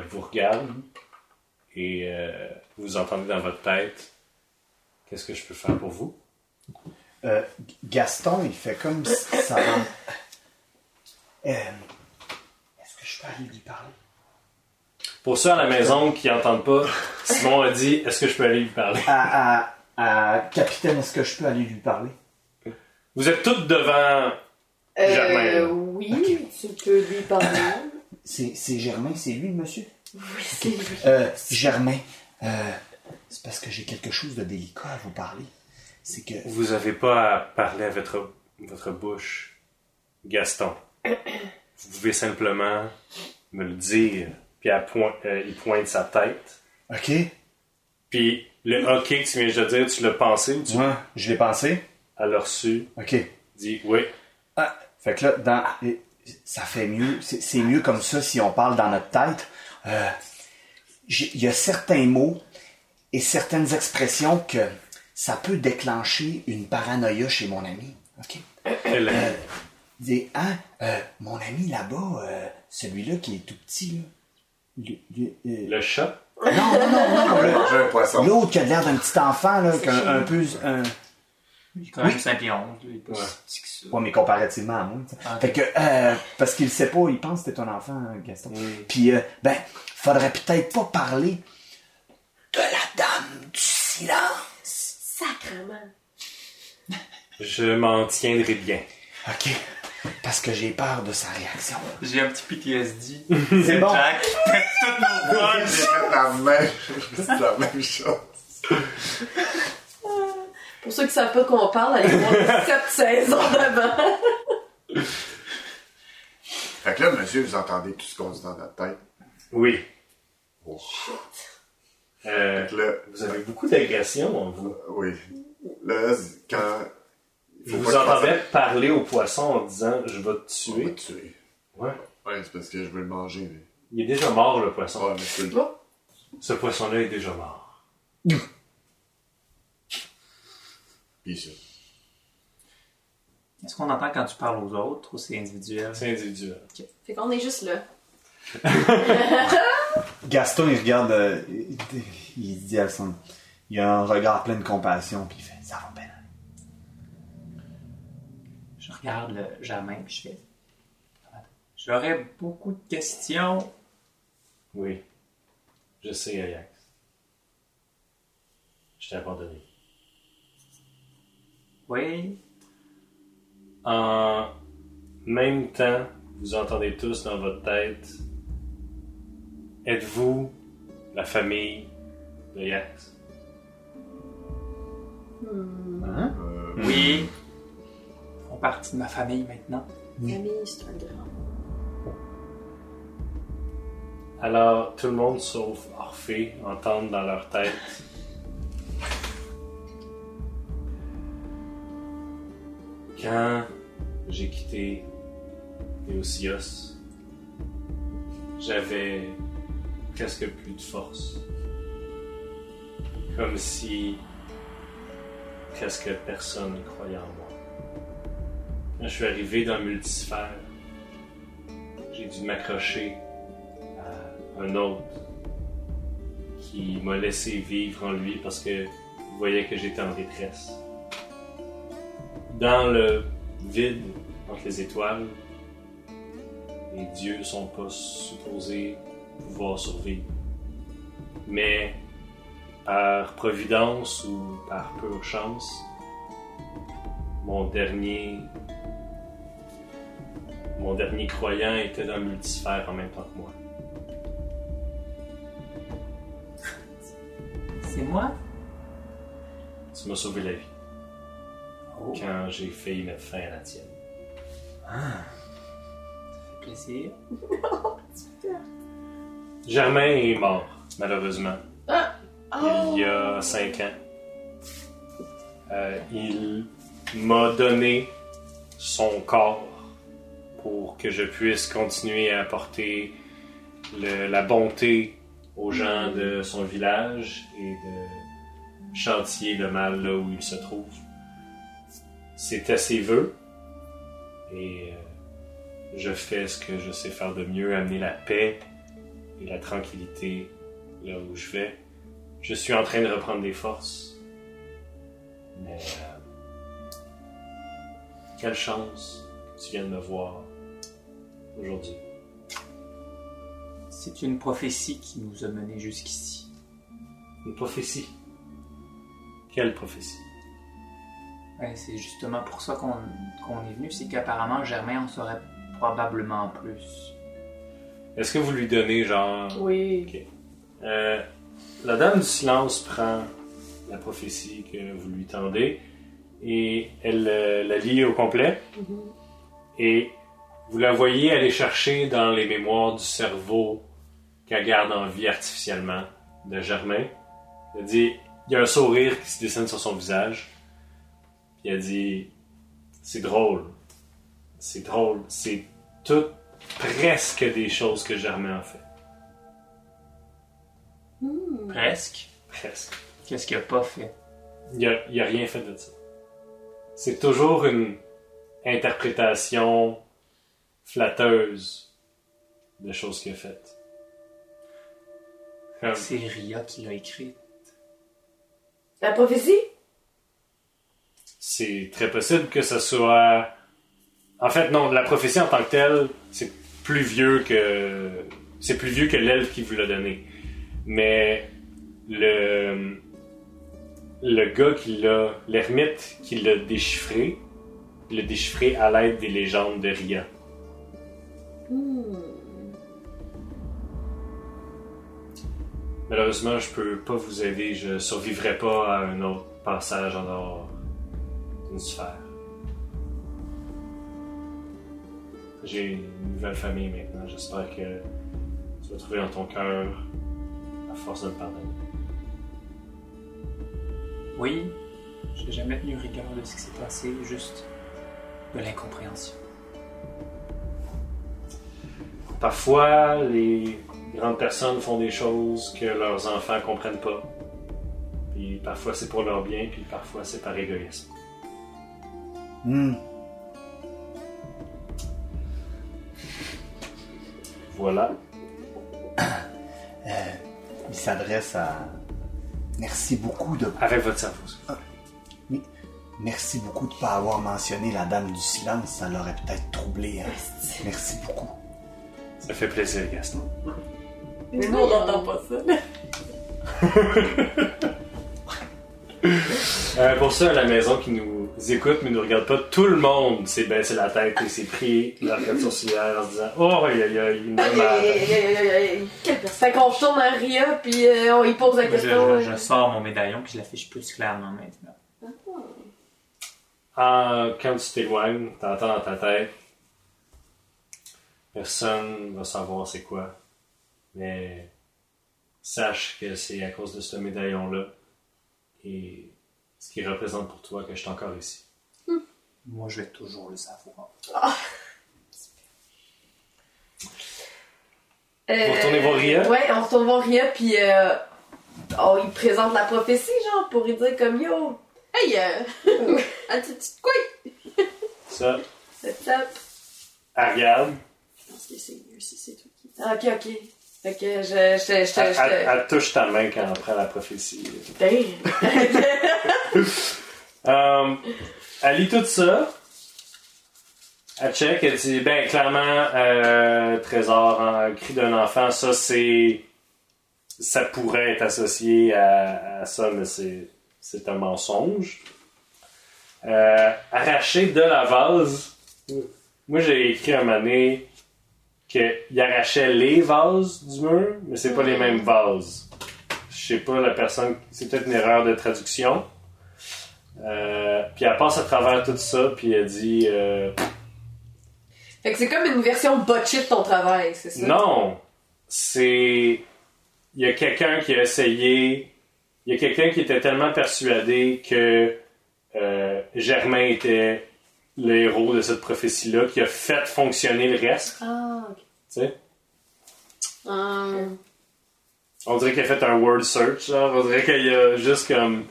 vous regarde et vous entendez dans votre tête « Qu'est-ce que je peux faire pour vous? » Gaston, il fait comme ça. Est-ce que je peux aller lui parler? Pour ceux à la maison qui n'entendent pas, Simon a dit « Est-ce que je peux aller lui parler? » Capitaine, est-ce que je peux aller lui parler? Vous êtes toutes devant Germain. Oui, okay. Tu peux lui parler. C'est Germain, c'est lui le monsieur? Oui, c'est lui. Germain, c'est parce que j'ai quelque chose de délicat à vous parler. C'est que... Vous n'avez pas à parler à votre bouche, Gaston. Vous pouvez simplement me le dire. Puis il pointe sa tête. OK. Puis le OK que tu viens de dire, tu l'as pensé? Ou tu... Ouais, je l'ai pensé. Elle a reçu. OK. Dit oui. Ah, fait que là, ça fait mieux. C'est mieux comme ça si on parle dans notre tête. Il y a certains mots et certaines expressions que ça peut déclencher une paranoïa chez mon ami. OK? Mon ami là-bas, celui-là qui est tout petit, là. Le chat? Non, l'autre qui a l'air d'un petit enfant, là, un peu... Il est quand même 5 pieds 11, il est pas si petit que ça. Oui, mais comparativement à moi. Fait que, parce qu'il sait pas, il pense que t'es un enfant, hein, Gaston. Oui. Puis, faudrait peut-être pas parler de la Dame du Silence. Sacrement. Je m'en tiendrai bien. OK. Parce que j'ai peur de sa réaction. J'ai un petit PTSD. C'est bon. Jack, pète toutes nos broches. J'ai fait la même chose. Pour ceux qui ne savent pas qu'on parle, allez voir 7 saisons d'avant. Fait que là, monsieur, vous entendez tout ce qu'on dit dans notre tête? Oui. Oh. Fait que là, vous avez beaucoup d'agression en vous. Oui. Là, quand... Vous entendez parler au poisson en disant « Je vais te tuer ». Je vais te tuer. Ouais. Ouais, c'est parce que je veux le manger. Mais... Il est déjà mort, le poisson. Ouais, mais c'est... Ce poisson-là est déjà mort. Puis ça. Est-ce qu'on entend quand tu parles aux autres ou c'est individuel? C'est individuel. Okay. Fait qu'on est juste là. Gaston, il regarde... il dit à son... Il a un regard plein de compassion puis il fait « Ça va bien. » Je regarde le Germain puis je fais. J'aurais beaucoup de questions. Oui. Je sais, Ajax. Je t'ai abandonné. Oui. En même temps, vous entendez tous dans votre tête. Êtes-vous la famille d'Ajax? Hein? Oui. Partie de ma famille maintenant. Oui. Famille, c'est un grand. Alors, tout le monde sauf Orphée entendent dans leur tête. Quand j'ai quitté Deusios, j'avais presque plus de force. Comme si presque personne ne croyait en moi. Quand je suis arrivé dans Multisphère, j'ai dû m'accrocher à un autre qui m'a laissé vivre en lui parce que il voyait que j'étais en détresse. Dans le vide, entre les étoiles, les dieux ne sont pas supposés pouvoir survivre. Mais Par providence ou par pure chance, mon dernier croyant était dans le multisphère en même temps que moi. C'est moi? Tu m'as sauvé la vie. Oh. Quand j'ai failli mettre fin à la tienne. Ah. Ça fait plaisir. Non, tu perds. Germain est mort, malheureusement. Ah. Oh. Il y a 5 ans. Il m'a donné son corps pour que je puisse continuer à apporter la bonté aux gens de son village et de châtier le mal là où il se trouve. C'était ses vœux et je fais ce que je sais faire de mieux, amener la paix et la tranquillité là où je vais. Je suis en train de reprendre des forces. Mais... quelle chance que tu viennes me voir aujourd'hui. C'est une prophétie qui nous a menés jusqu'ici. Une prophétie? Quelle prophétie? Ouais, c'est justement pour ça qu'on est venu, c'est qu'apparemment Germain en saurait probablement plus. Est-ce que vous lui donnez genre... Oui. Okay. La Dame du Silence prend la prophétie que vous lui tendez et elle la lit au complet. Mm-hmm. Et vous la voyez aller chercher dans les mémoires du cerveau qu'elle garde en vie artificiellement de Germain. Elle dit, il y a un sourire qui se dessine sur son visage. Puis elle dit, c'est drôle. C'est tout presque des choses que Germain a fait. Mmh. Presque. Qu'est-ce qu'il n'a pas fait? Il a rien fait de ça. C'est toujours une interprétation flatteuse de choses qu'il a faites. C'est Ria qui l'a écrite. La prophétie? C'est très possible que ce soit... En fait, non, la prophétie en tant que telle, c'est plus vieux que l'elfe qui vous l'a donnée. Mais le gars qui l'a... l'ermite qui l'a déchiffré, il l'a déchiffré à l'aide des légendes de Ria. Mmh. Malheureusement, je peux pas vous aider. Je survivrai pas à un autre passage en dehors d'une sphère. J'ai une nouvelle famille maintenant. J'espère que tu vas trouver dans ton cœur à force de me pardonner. Oui, j'ai jamais tenu rigueur de ce qui s'est passé, juste de l'incompréhension. Parfois, les grandes personnes font des choses que leurs enfants comprennent pas. Puis parfois c'est pour leur bien, puis parfois c'est par égoïsme. Mm. Voilà. Il s'adresse à... Merci beaucoup de... Avec votre cerveau. Ah. Oui. Merci beaucoup de ne pas avoir mentionné la Dame du Silence. Ça l'aurait peut-être troublé. Hein? Merci beaucoup. Ça fait plaisir, Gaston. Mais nous, on n'entend pas ça. Pour ceux à la maison qui nous écoutent mais ne nous regardent pas, tout le monde s'est baissé la tête et s'est pris la crête sourcilière en se disant « Oh, il est malade. » Fait qu'on retourne à Ria puis on y pose la question. Je sors mon médaillon puis je l'affiche plus clairement maintenant. Quand tu t'éloignes, t'entends dans ta tête « Personne ne va savoir c'est quoi. » Mais sache que c'est à cause de ce médaillon-là et ce qu'il représente pour toi que je suis encore ici. Mmh. Moi, je vais toujours le savoir. Ah! Vous retournez voir Ria? Oui, on retourne voir Ria, puis il présente la prophétie, genre, pour lui dire comme « Yo! Hey! Un petit couille! » Ça. C'est top. Elle regarde. Je pense que c'est mieux si c'est toi qui... Ok. Fait que elle touche ta main quand elle prend la prophétie. Elle lit tout ça. Elle check, elle dit, ben clairement, trésor, cri d'un enfant, ça c'est ça pourrait être associé à ça, mais c'est un mensonge. Arraché de la vase. Moi, j'ai écrit à un moment donné qu'il arrachait les vases du mur, mais c'est pas les mêmes vases. Je sais pas, la personne... C'est peut-être une erreur de traduction. Puis elle passe à travers tout ça, puis elle dit... Fait que c'est comme une version botchée de ton travail, c'est ça? Non! C'est... Il y a quelqu'un qui a essayé... Il y a quelqu'un qui était tellement persuadé que Germain était le héros de cette prophétie-là, qui a fait fonctionner le reste. Ah, ok. Tu sais? On dirait qu'il a fait un word search, genre. On dirait qu'il a juste comme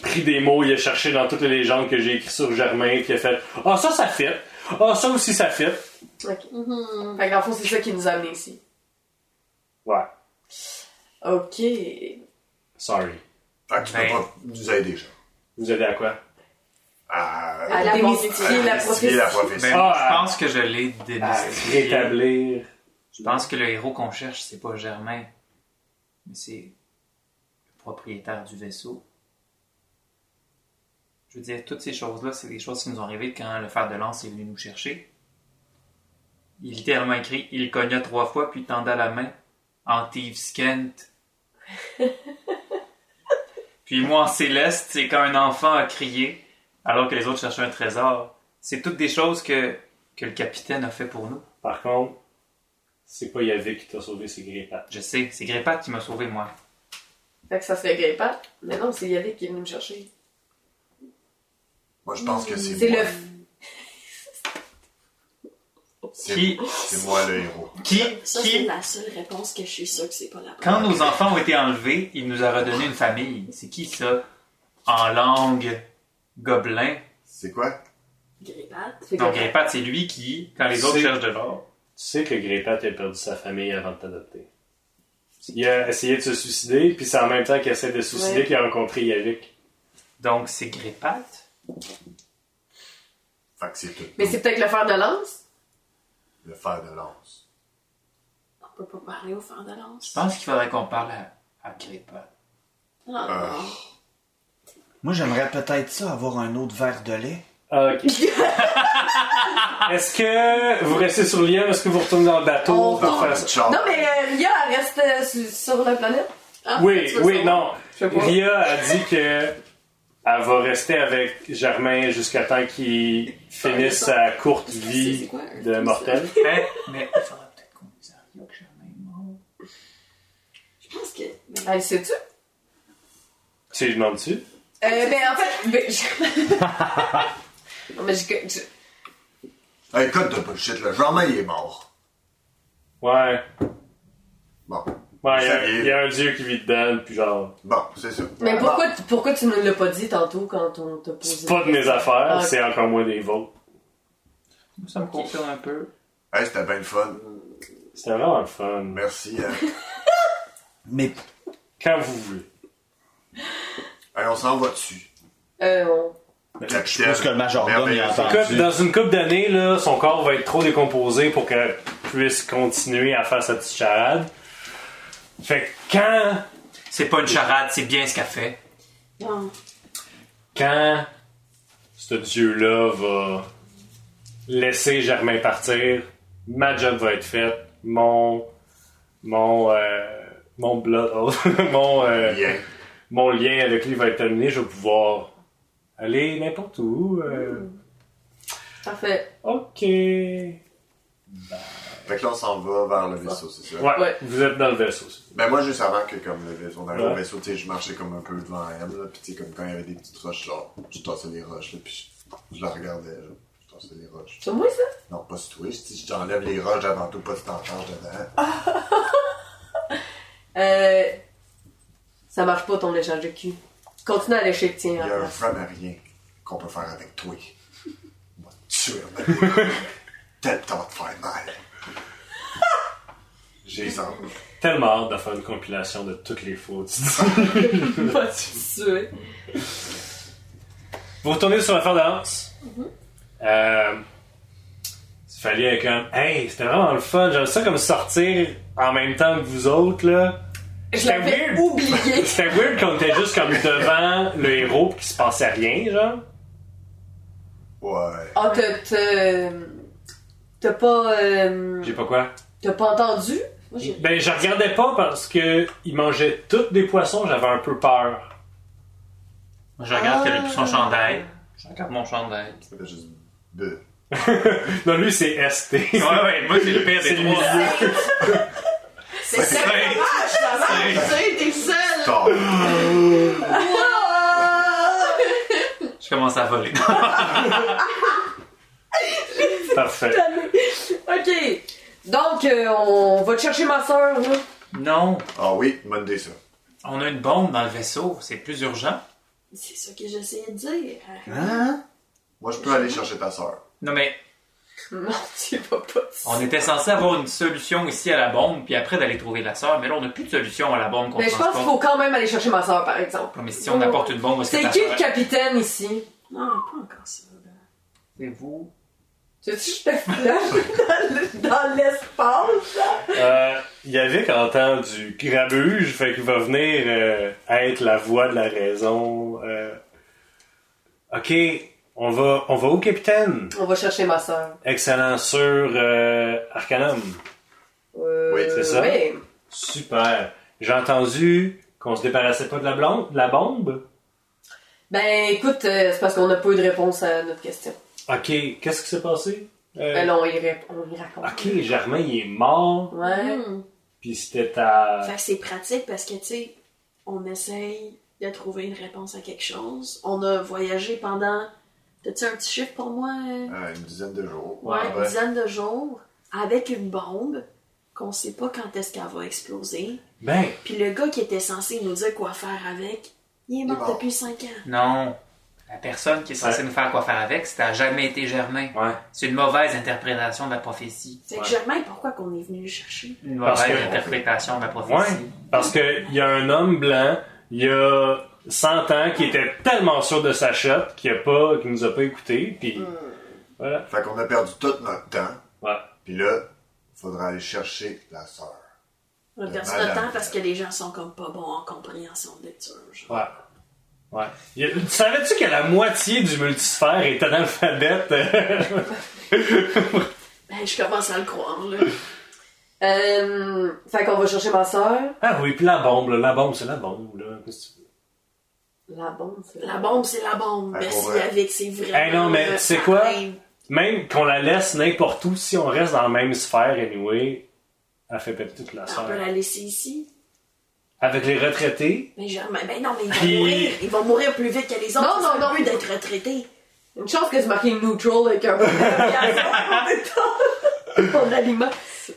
pris des mots, il a cherché dans toutes les légendes que j'ai écrites sur Germain, puis il a fait « Ah, ça, ça fit! Ah, ça aussi, ça fit! » Ok. Mm-hmm. Fait que dans le fond, c'est ça qui nous a amené ici. Ouais. Ok. Sorry. Fait que tu peux pas nous aider, genre. Vous aider à quoi? À démystifier la prophétie. Ben, je pense que je l'ai démystifié. Rétablir. Je pense que le héros qu'on cherche, c'est pas Germain. Mais c'est le propriétaire du vaisseau. Je veux dire, toutes ces choses-là, c'est des choses qui nous ont arrivées quand le fer de lance est venu nous chercher. Il littéralement écrit, il cogna 3 fois, puis tenda la main. En Thieves Kent. Puis moi, en céleste, c'est quand un enfant a crié, alors que les autres cherchaient un trésor. C'est toutes des choses que le capitaine a fait pour nous. Par contre, c'est pas Yavik qui t'a sauvé, c'est Greypat. Je sais, c'est Greypat qui m'a sauvé, moi. Fait que ça serait Greypat, mais non, c'est Yavik qui est venu me chercher. Moi, je pense que c'est moi. C'est moi le héros. C'est la seule réponse que je suis sûre que c'est pas la bonne. Quand nos enfants ont été enlevés, il nous a redonné une famille. C'est qui, ça? En langue gobelin. C'est quoi? Greypat. Donc, Greypat, c'est lui qui, quand les autres cherchent de l'or... Tu sais que Greypat a perdu sa famille avant de t'adopter. Il a essayé de se suicider, puis c'est en même temps qu'il essaie de se suicider qu'il a rencontré Yavik. Donc, c'est Greypat? Fait que c'est tout. Mais c'est peut-être le fer de lance? Le fer de lance. On peut pas parler au fer de lance. Je pense qu'il faudrait qu'on parle à Greypat. Moi, j'aimerais peut-être ça, avoir un autre verre de lait. Ok. Est-ce que vous restez sur Lyum? Est-ce que vous retournez dans le bateau? Non, mais Ria reste sur la planète. Ah, oui, non. Ria a dit que... Elle va rester avec Germain jusqu'à temps qu'il finisse sa courte vie de mortel. Mais il faudra peut-être qu'on dise à Ria que Germain est mort. Je pense que... Elle sait-tu? Tu lui demandes-tu? Écoute de bullshit, là. Germain, il est mort. Ouais. Bon. Ouais, il y a un dieu qui vit dedans, puis genre... Bon, c'est ça. Mais pourquoi tu ne l'as pas dit tantôt quand on t'a posé... C'est pas de mes affaires, c'est encore moins des vôtres. Ça me confirme un peu. Hey, c'était bien le fun. C'était vraiment le fun. Merci. Mais quand vous voulez. Hey, on s'en va dessus. Je pense que le major d'homme a entendu. Dans une couple d'années, là, son corps va être trop décomposé pour qu'elle puisse continuer à faire sa petite charade. Fait que quand... C'est pas une charade, c'est bien ce qu'elle fait. Non. Quand ce dieu-là va laisser Germain partir, ma job va être faite. Mon blood... mon lien avec lui va être terminé. Je vais pouvoir aller n'importe où. Parfait. OK. Bye. Fait que là, on s'en va vers le vaisseau, c'est ça? Ouais, vous êtes dans le vaisseau. Ben moi, juste avant que comme le vaisseau, on arrive au vaisseau, tu sais, je marchais comme un peu devant elle, là, pis tu sais, comme quand il y avait des petites roches, genre, je tassais les roches, là, pis je la regardais, genre, je tassais les roches. C'est moi, ça? Non, pas si toi, si je t'enlève les roches avant tout, pas si t'en changes dedans. Ça marche pas, ton échange de cul. Continue à lécher le tien. Il y a un framarien qu'on peut faire avec toi. On va te tuer, man. T'as le temps de faire mal. J'ai tellement hâte de faire une compilation de toutes les fautes. Pas de tuer. Vous retournez sur l'affaire de Hans. Céphalia est comme, hey, c'était vraiment le fun. J'aime ça comme sortir en même temps que vous autres, là. Je l'avais oublié. C'était weird qu'on était juste comme devant le héros pis qu'il se passait rien, genre. Ouais. Ah, t'as pas... J'ai pas quoi? T'as pas entendu? Moi, ben, je regardais pas parce que ils mangeaient tous des poissons, j'avais un peu peur. Moi, je regarde qu'il a plus son chandail. Je regarde mon chandail. C'était juste... Non, lui, c'est ST. Ouais, ouais, moi, c'est le père des trois. C'est ça, dommage, t'es seul. Je commence à voler. Parfait. Ok. Donc, on va te chercher ma soeur, là. Non. Ah oui, bonne idée, ça. On a une bombe dans le vaisseau, c'est plus urgent. C'est ça que j'essayais de dire. Hein? Moi, je peux aller chercher ta soeur. Non, mais... Non, tu vas pas... On était censé avoir une solution ici à la bombe, puis après d'aller trouver la sœur, mais là, on n'a plus de solution à la bombe qu'on transporte. Mais je pense qu'il faut quand même aller chercher ma sœur, par exemple. Non, mais si on apporte une bombe... C'est qui le capitaine ici? Non, pas encore ça. C'est vous. Tu sais, je te flash dans l'espace, là? Il y avait qu'en temps du grabuge, fait qu'il va venir être la voix de la raison. OK... On va où, capitaine? On va chercher ma sœur. Excellent. Sur Arcanum. Oui, c'est ça? Oui. Super. J'ai entendu qu'on se débarrassait pas de la bombe? Ben, écoute, c'est parce qu'on a pas eu de réponse à notre question. OK. Qu'est-ce qui s'est passé? Ben non, on y raconte. OK, Germain, il est mort. Ouais. Puis c'était à... Fait que c'est pratique parce que, tu sais, on essaye de trouver une réponse à quelque chose. On a voyagé pendant... T'as-tu un petit chiffre pour moi? Une dizaine de jours. Ouais, une dizaine de jours, avec une bombe qu'on sait pas quand est-ce qu'elle va exploser. Ben! Puis le gars qui était censé nous dire quoi faire avec, il est mort depuis 5 ans. Non! La personne qui est censée nous faire quoi faire avec, ça n'a jamais été Germain. Ouais. C'est une mauvaise interprétation de la prophétie. C'est que Germain, pourquoi qu'on est venu le chercher? Une mauvaise interprétation de la prophétie. Ouais. Parce qu'il y a un homme blanc, il y a... 100 ans, qui était tellement sûr de sa shot qu'il nous a pas écoutés, puis voilà. Fait qu'on a perdu tout notre temps. Ouais. Puis là, faudra aller chercher la sœur. On a perdu notre temps parce que les gens sont comme pas bons en compréhension de lecture. Genre. Ouais. Ouais. Tu savais-tu que la moitié du multisphère était dans l'alphabet? Ben, je commence à le croire, là. Fait qu'on va chercher ma sœur. Ah oui, puis la bombe, là. La bombe, c'est la bombe, là. Qu'est-ce que tu veux? La bombe, c'est la bombe. C'est la bombe. Merci avec, c'est vraiment... Hey non, mais c'est quoi? Même qu'on la laisse n'importe où, si on reste dans la même sphère, anyway, elle fait péter toute la sphère. On peut la laisser ici. Avec les retraités? Mais Germain, ben non, mais il va mourir. Il va mourir plus vite que les autres. Non, non, non. Plus d'être retraité. Une chance que c'est marqué neutral avec un... On aliment.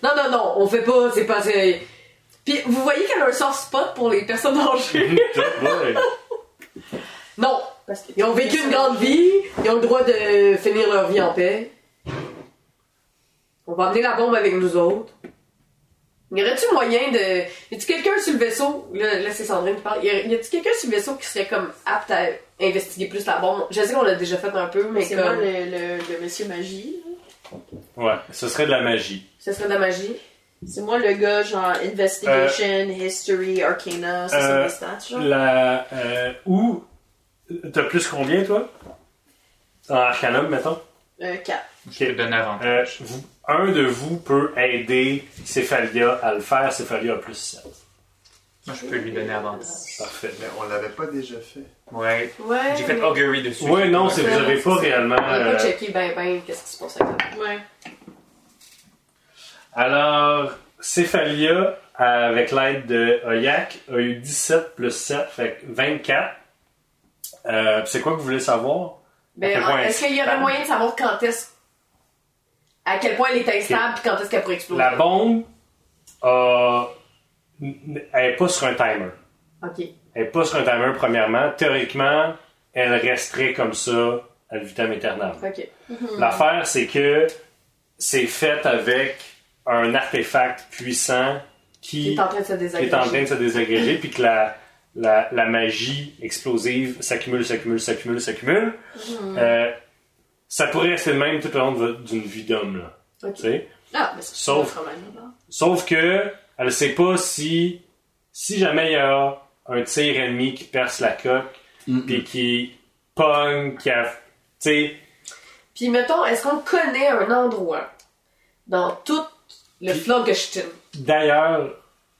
Non, non, non, on fait pas, c'est pas... Puis vous voyez qu'elle a un soft spot pour les personnes âgées. Non, parce qu'ils ont vécu une grande vie, ils ont le droit de finir leur vie en paix. On va emmener la bombe avec nous autres. Y aurait-tu moyen de... Y a-t-il quelqu'un sur le vaisseau... Là, c'est Sandrine qui parle. Y a-t-il quelqu'un sur le vaisseau qui serait comme apte à investiguer plus la bombe? Je sais qu'on l'a déjà fait un peu, mais c'est comme... Moi, le monsieur magie. Ouais, ce serait de la magie. Ce serait de la magie. C'est moi le gars, genre, investigation, history, arcana, ça c'est mes stats, genre. Où? T'as plus combien, toi? En Arcanum, mettons? 4. Okay. Je te donne avantage. Un de vous peut aider Céphalia à le faire. Céphalia a plus 7. Moi, je peux lui donner avantage. Parfait. Mais on l'avait pas déjà fait. Ouais. J'ai fait augury dessus. Ouais, non, c'est vous avez pas réellement... On va checker ben, qu'est-ce qui se passe avec ça. Ouais. Alors, Céphalia, avec l'aide de Ajax, a eu 17 plus 7, fait 24. C'est quoi que vous voulez savoir? Ben, est-ce qu'il y aurait moyen de savoir quand est-ce... à quel point elle est instable et quand est-ce qu'elle pourrait exploser? La bombe, elle n'est pas sur un timer. OK. Elle n'est pas sur un timer, premièrement. Théoriquement, elle resterait comme ça à vitam aeternam. OK. L'affaire, c'est que c'est fait avec un artefact puissant qui est en train de se désagréger, puis que la magie explosive s'accumule. Ça pourrait rester le même tout le long d'une vie d'homme, là. Okay. Ah, mais c'est pas le problème, là. Sauf que elle sait pas si si jamais il y a un tir ennemi qui perce la coque, puis qui pogne, qui a... Puis mettons, est-ce qu'on connaît un endroit dans tout le Flaggiston? D'ailleurs,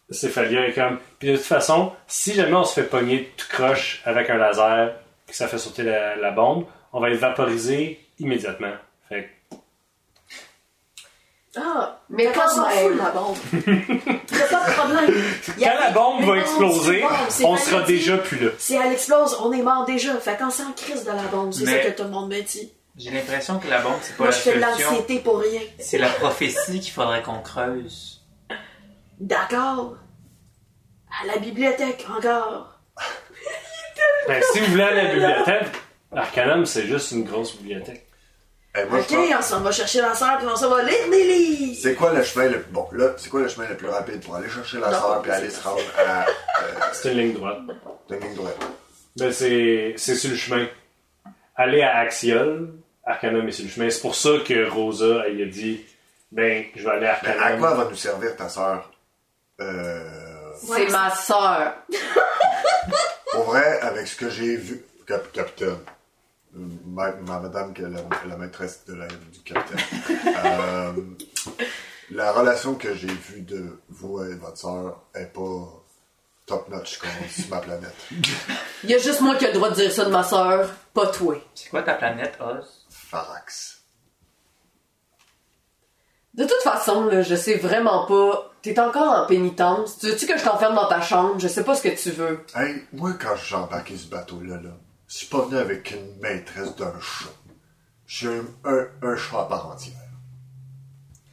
Céphalia est comme... Puis de toute façon, si jamais on se fait pogner tout croche avec un laser, puis ça fait sauter la bombe, on va être vaporisé immédiatement. Fait que... Ah, mais quand on s'en fout la bombe. Il n'y a pas de problème. Quand la bombe va exploser, on sera déjà plus là. Si elle explose, on est mort déjà. Fait qu'on s'en crisse de la bombe. C'est ça que tout le monde me dit. J'ai l'impression que la bombe, c'est pas la solution. Moi, je fais de l'anxiété pour rien. C'est la prophétie qu'il faudrait qu'on creuse. D'accord. À la bibliothèque, encore. Ben, si vous voulez à la bibliothèque, Arcanum, c'est juste une grosse bibliothèque. Hey, moi, on s'en va chercher la sœur puis on s'en va lire des livres. C'est quoi le chemin le plus... Bon, là, c'est quoi le chemin le plus rapide pour aller chercher la sœur puis aller se rendre à... C'est une ligne droite. C'est une ligne droite. Ben, c'est sur le chemin. Aller à Axiol, Arcanum est sur le chemin. C'est pour ça que Rosa, elle a dit, ben, je vais aller à Arcanum. Ben, à quoi va nous servir ta sœur? C'est ma sœur. Pour vrai, avec ce que j'ai vu... Capitaine. Ma madame, qui est la maîtresse du capitaine. La relation que j'ai vue de vous et votre sœur n'est pas top-notch comme sur ma planète. Il y a juste moi qui ai le droit de dire ça de ma sœur, pas toi. C'est quoi ta planète, Oz? Farax. De toute façon, là, je sais vraiment pas... T'es encore en pénitence. Tu veux-tu que je t'enferme dans ta chambre? Je sais pas ce que tu veux. Hey, moi, quand j'ai embarqué ce bateau-là, là, je suis pas venu avec une maîtresse d'un chat. J'ai un chat à part entière.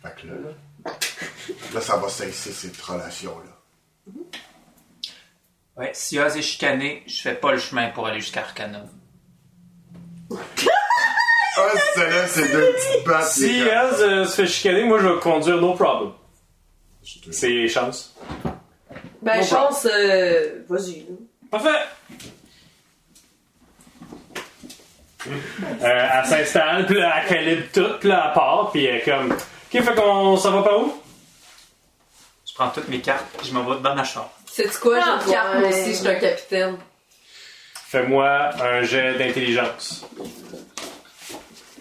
Fait que là, ça va cesser cette relation-là. Ouais, si Oz est chicané, je fais pas le chemin pour aller jusqu'à Arcanum. Oz se lève ses deux petites pattes. Si Oz se fait chicaner, moi je vais conduire, no problem. C'est chance. Ben no chance, vas-y. Parfait! Elle s'installe, puis là, elle calibre tout, puis là, elle part, puis elle est comme... OK, fait qu'on s'en va par où? Je prends toutes mes cartes, puis je m'en vais dans ma chambre. Sais-tu quoi? Ah, j'ai une carte, moi aussi, je suis un capitaine. Fais-moi un jet d'intelligence.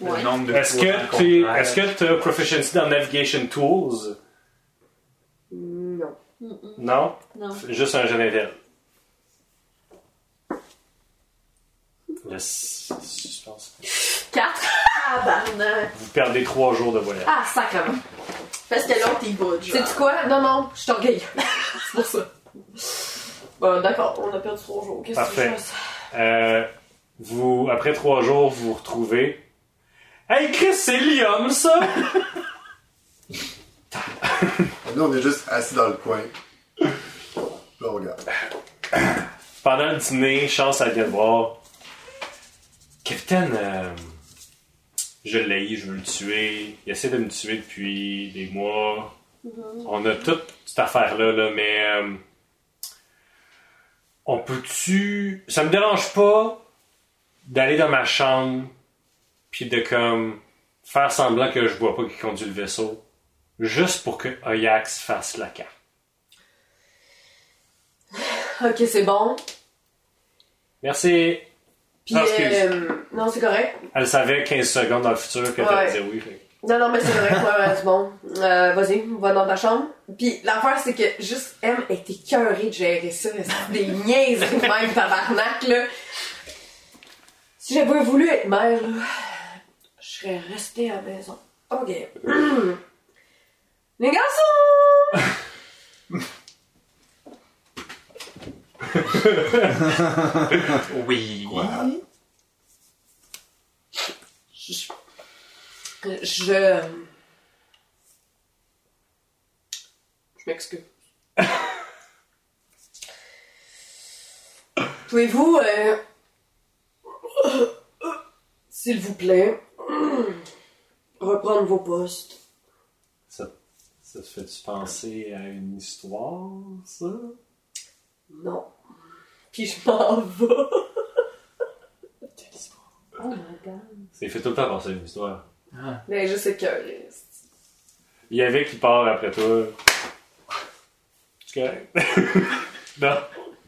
Ouais. Le nombre de est-ce que tu as proficiency dans Navigation Tools? Non. Non? Non. Juste un jet d'intelligence. Le suspense. 4! Ah, barnac! Vous perdez 3 jours de voyage. Ah, sacrément! Parce que l'autre, il bouge. Sais-tu quoi? Non, non, je t'orgueille. C'est pour ça. Bon, d'accord, on a perdu 3 jours. Qu'est-ce que tu fais? Vous, après 3 jours, vous vous retrouvez. Hey, Chris, c'est Lyum, ça! Nous, on est juste assis dans le coin. Là, on regarde. Pendant le dîner, Chance, elle vient de voir. Capitaine, je l'ai eu, je veux le tuer. Il essaie de me tuer depuis des mois. Mm-hmm. On a toute cette affaire-là, là, mais... on peut-tu... Ça me dérange pas d'aller dans ma chambre puis de comme faire semblant que je vois pas qu'il conduit le vaisseau juste pour que Ajax fasse la carte. OK, c'est bon. Merci. Puis, non, c'est correct. Elle savait 15 secondes dans le futur que t'allais dire oui. Fait. Non, non, mais c'est correct, c'est bon. Vas-y, va dans ta chambre. Puis l'affaire, c'est que juste M était écœurée de gérer ça. C'est des niaiseries même, tabarnak, là. Si j'avais voulu être mère, là, je serais restée à la maison. OK. Les garçons! Oui. Quoi? Je m'excuse. Pouvez-vous, s'il vous plaît, reprendre vos postes? Ça te fait-tu penser à une histoire, ça? Non. Puis je m'en vais. Quelle histoire? Oh my god. C'est fait tout le temps penser à une histoire. Ah. Mais je sais que... Il y avait qui part après toi. Tu connais? Non?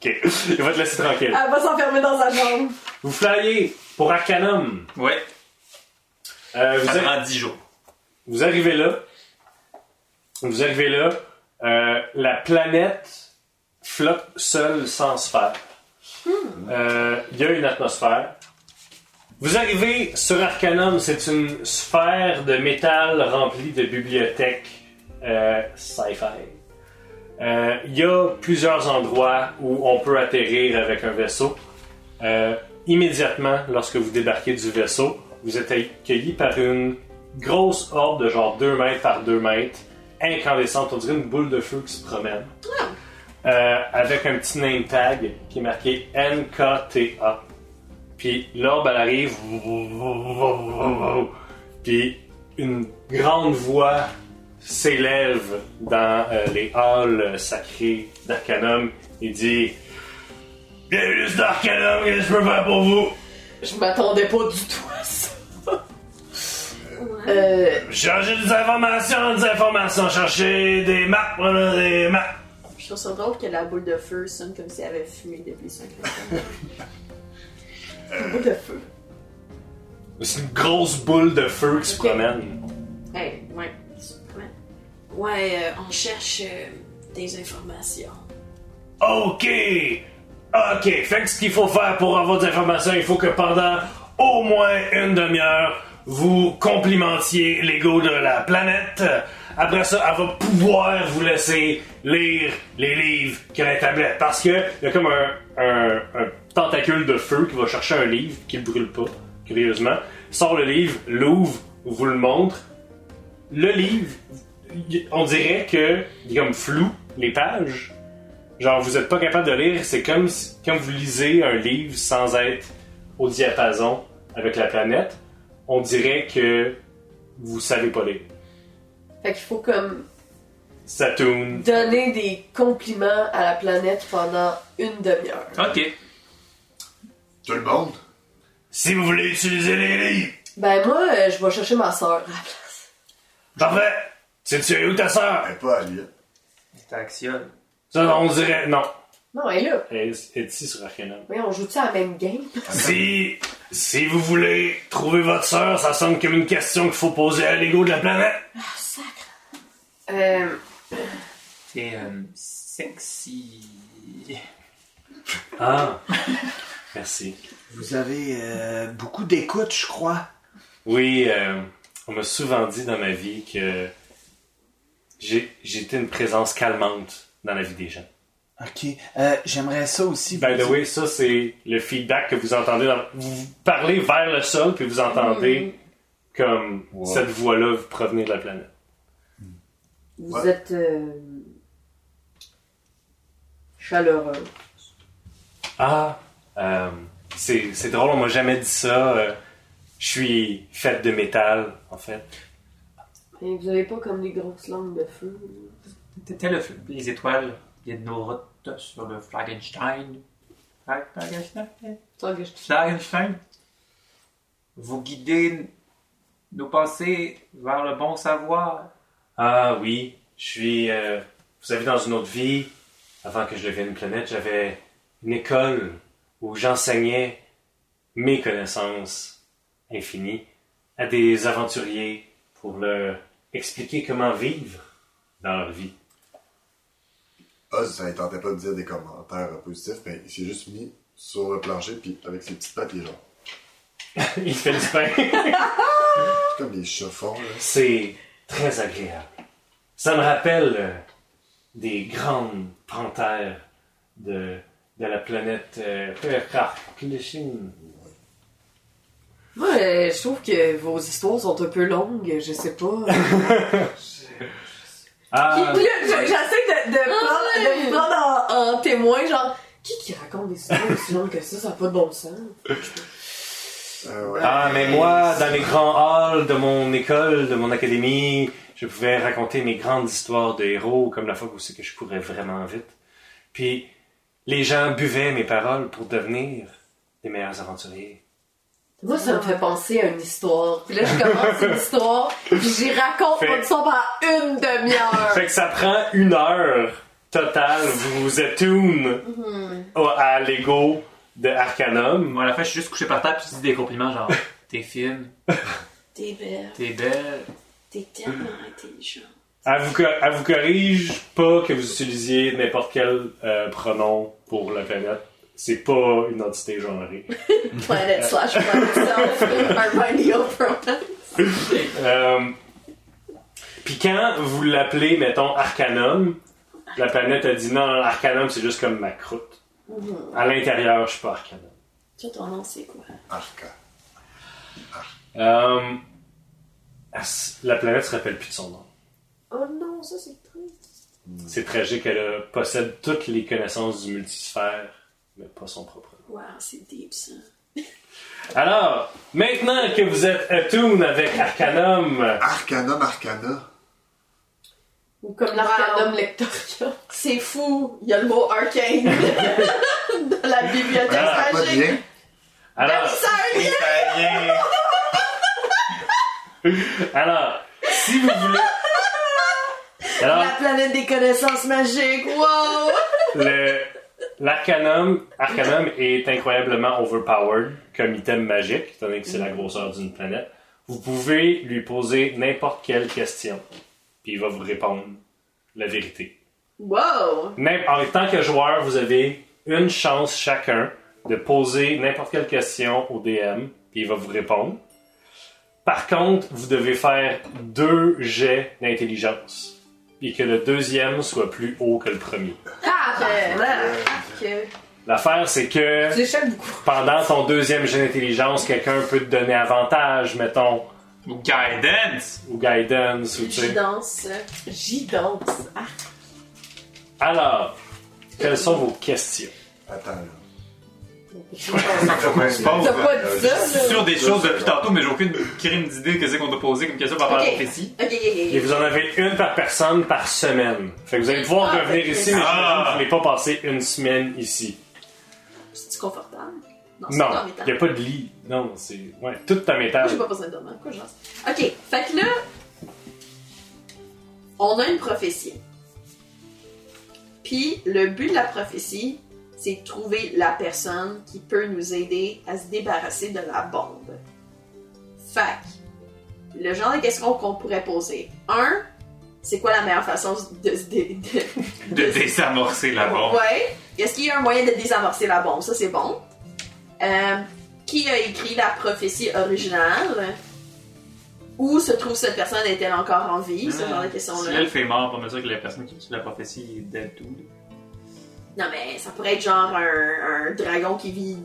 Ok. On va te laisser tranquille. Elle va s'enfermer dans sa chambre. Vous flyez pour Arcanum. Ouais. Ça prend 10 jours. Vous arrivez là. Vous arrivez là. La planète flotte seule sans sphère. Il y a une atmosphère. Vous arrivez sur Arcanum, c'est une sphère de métal remplie de bibliothèques sci-fi. Il y a plusieurs endroits où on peut atterrir avec un vaisseau. Immédiatement, lorsque vous débarquez du vaisseau, vous êtes accueilli par une grosse orbe de genre 2 mètres par 2 mètres, incandescente, on dirait une boule de feu qui se promène. Avec un petit name tag qui est marqué NKTA. Puis l'orbe, elle arrive, puis une grande voix s'élève dans les halles sacrées d'Arcanum et dit « Bienvenue sur Arcanum, qu'est-ce que je peux faire pour vous? » Je m'attendais pas du tout à ça. Cherchez des informations, cherchez des maps, des maps. Je trouve ça drôle que la boule de feu sonne comme si elle avait fumé depuis 5 ans. Boule de feu. C'est une grosse boule de feu qui se promène. Hey, ouais, qui se promène. Ouais, on cherche des informations. Ok! Ok, fait que ce qu'il faut faire pour avoir des informations, il faut que pendant au moins une demi-heure, vous complimentiez l'ego de la planète. Après ça, elle va pouvoir vous laisser lire les livres qu'il y a dans la tablette. Parce que il y a comme un tentacule de feu qui va chercher un livre qui ne brûle pas, curieusement. Sort le livre, l'ouvre, vous le montre. Le livre, on dirait que il est comme flou, les pages. Genre, vous n'êtes pas capable de lire. C'est comme quand vous lisez un livre sans être au diapason avec la planète. On dirait que vous savez pas lire. Fait qu'il faut comme Saturne donner des compliments à la planète pendant une demi-heure. Ok. Tout le monde? Si vous voulez utiliser les livres. Ben moi, je vais chercher ma soeur à la place. Parfait! Tu es où ta soeur? Elle est pas à lui. Elle est à Axion. Ça, on dirait non. Non, elle est là. Elle est ici sur Arcanum. Oui, on joue-tu à la même game? Si vous voulez trouver votre sœur, ça semble comme une question qu'il faut poser à l'ego de la planète. Ah, sacre. C'est sexy. Ah, merci. Vous avez beaucoup d'écoute, je crois. Oui, on m'a souvent dit dans ma vie que j'étais une présence calmante dans la vie des gens. Ok, j'aimerais ça aussi. By the way, ça c'est le feedback que vous entendez. Vous parlez vers le sol, puis vous entendez comme cette voix-là vous provenez de la planète. Vous êtes chaleureux. Ah, c'est drôle, on m'a jamais dit ça. Je suis faite de métal, en fait. Et vous avez pas comme des grosses langues de feu. C'était le feu, les étoiles. Il y a de nos routes sur le Flaggiston. Flaggiston. Vous guidez nos pensées vers le bon savoir. Ah oui, je suis... vous savez, dans une autre vie, avant que je devienne une planète, j'avais une école où j'enseignais mes connaissances infinies à des aventuriers pour leur expliquer comment vivre dans leur vie. Ça ne tentait pas de dire des commentaires positifs, mais il s'est juste mis sur le plancher, puis avec ses petites pattes, il est genre... il fait du pain. C'est comme des chauffons, là. C'est très agréable. Ça me rappelle des grandes panthères de la planète Farax, la Chine. Moi, je trouve que vos histoires sont un peu longues, je sais pas. J'essaie de vous prendre en témoin, genre, qui raconte des histoires aussi longues que ça n'a pas de bon sens? Mais moi, dans les grands halls de mon école, de mon académie, je pouvais raconter mes grandes histoires de héros, comme la fois aussi que je courais vraiment vite. Puis, les gens buvaient mes paroles pour devenir des meilleurs aventuriers. Moi, ça me fait penser à une histoire. Puis là, je commence une histoire, puis j'y raconte mon histoire pendant une demi-heure. Fait que ça prend une heure total vous attune à l'ego de Arcanum. À la fin, je suis juste couché par terre puis tu dis des compliments genre t'es fine, t'es belle, t'es tellement intelligente. Elle vous corrige pas que vous utilisiez n'importe quel pronom pour la planète. C'est pas une entité genrée. Planet slash myself are my neopronouns. Puis quand vous l'appelez, mettons, Arcanum, la planète a dit non, Arcanum c'est juste comme ma croûte. À l'intérieur, je suis pas Arcanum. Toi, ton nom c'est quoi? Arca. La planète se rappelle plus de son nom. Oh non, ça c'est triste. C'est tragique, elle possède toutes les connaissances du multisphère, mais pas son propre nom. Wow, c'est deep ça. Alors, maintenant que vous êtes attuned avec Arcanum. Ou comme l'Arcanum Lectoria. C'est fou, il y a le mot arcane dans la bibliothèque magique. Alors, alors, si vous voulez. Alors, la planète des connaissances magiques, wow! L'Arcanum est incroyablement overpowered comme item magique, étant donné que c'est la grosseur d'une planète. Vous pouvez lui poser n'importe quelle question, puis il va vous répondre la vérité. Wow! Même en tant que joueur, vous avez une chance chacun de poser n'importe quelle question au DM, puis il va vous répondre. Par contre, vous devez faire 2 jets d'intelligence. Et que le deuxième soit plus haut que le premier. L'affaire, c'est que pendant ton deuxième jet d'intelligence, quelqu'un peut te donner avantage, mettons. Ou guidance. Ou tu sais. J'y danse. Ah. Alors, quelles sont vos questions? Attends, là. Sur des choses depuis tantôt, mais j'ai aucune crime d'idée que c'est qu'on doit poser comme question par rapport à la prophétie. Et vous en avez une par personne par semaine. Fait que vous allez pouvoir revenir ici, mais je ne vais pas passer une semaine ici. C'est-tu confortable? Non, il n'y a pas de lit. Non, c'est. Ouais, toute ta métal. J'ai pas besoin de dormir. Quoi, genre. Ok, fait que là, on a une prophétie. Puis le but de la prophétie, c'est trouver la personne qui peut nous aider à se débarrasser de la bombe. Fait que, le genre de questions qu'on pourrait poser. 1, c'est quoi la meilleure façon de désamorcer la bombe? Ouais. Est-ce qu'il y a un moyen de désamorcer la bombe? Ça, c'est bon. Qui a écrit la prophétie originale? Où se trouve cette personne? Est-elle encore en vie? Ce genre de questions-là. Si elle fait mort, pas mal sûr que la personne qui a écrit la prophétie est dead too. Non, mais ça pourrait être genre un dragon qui vit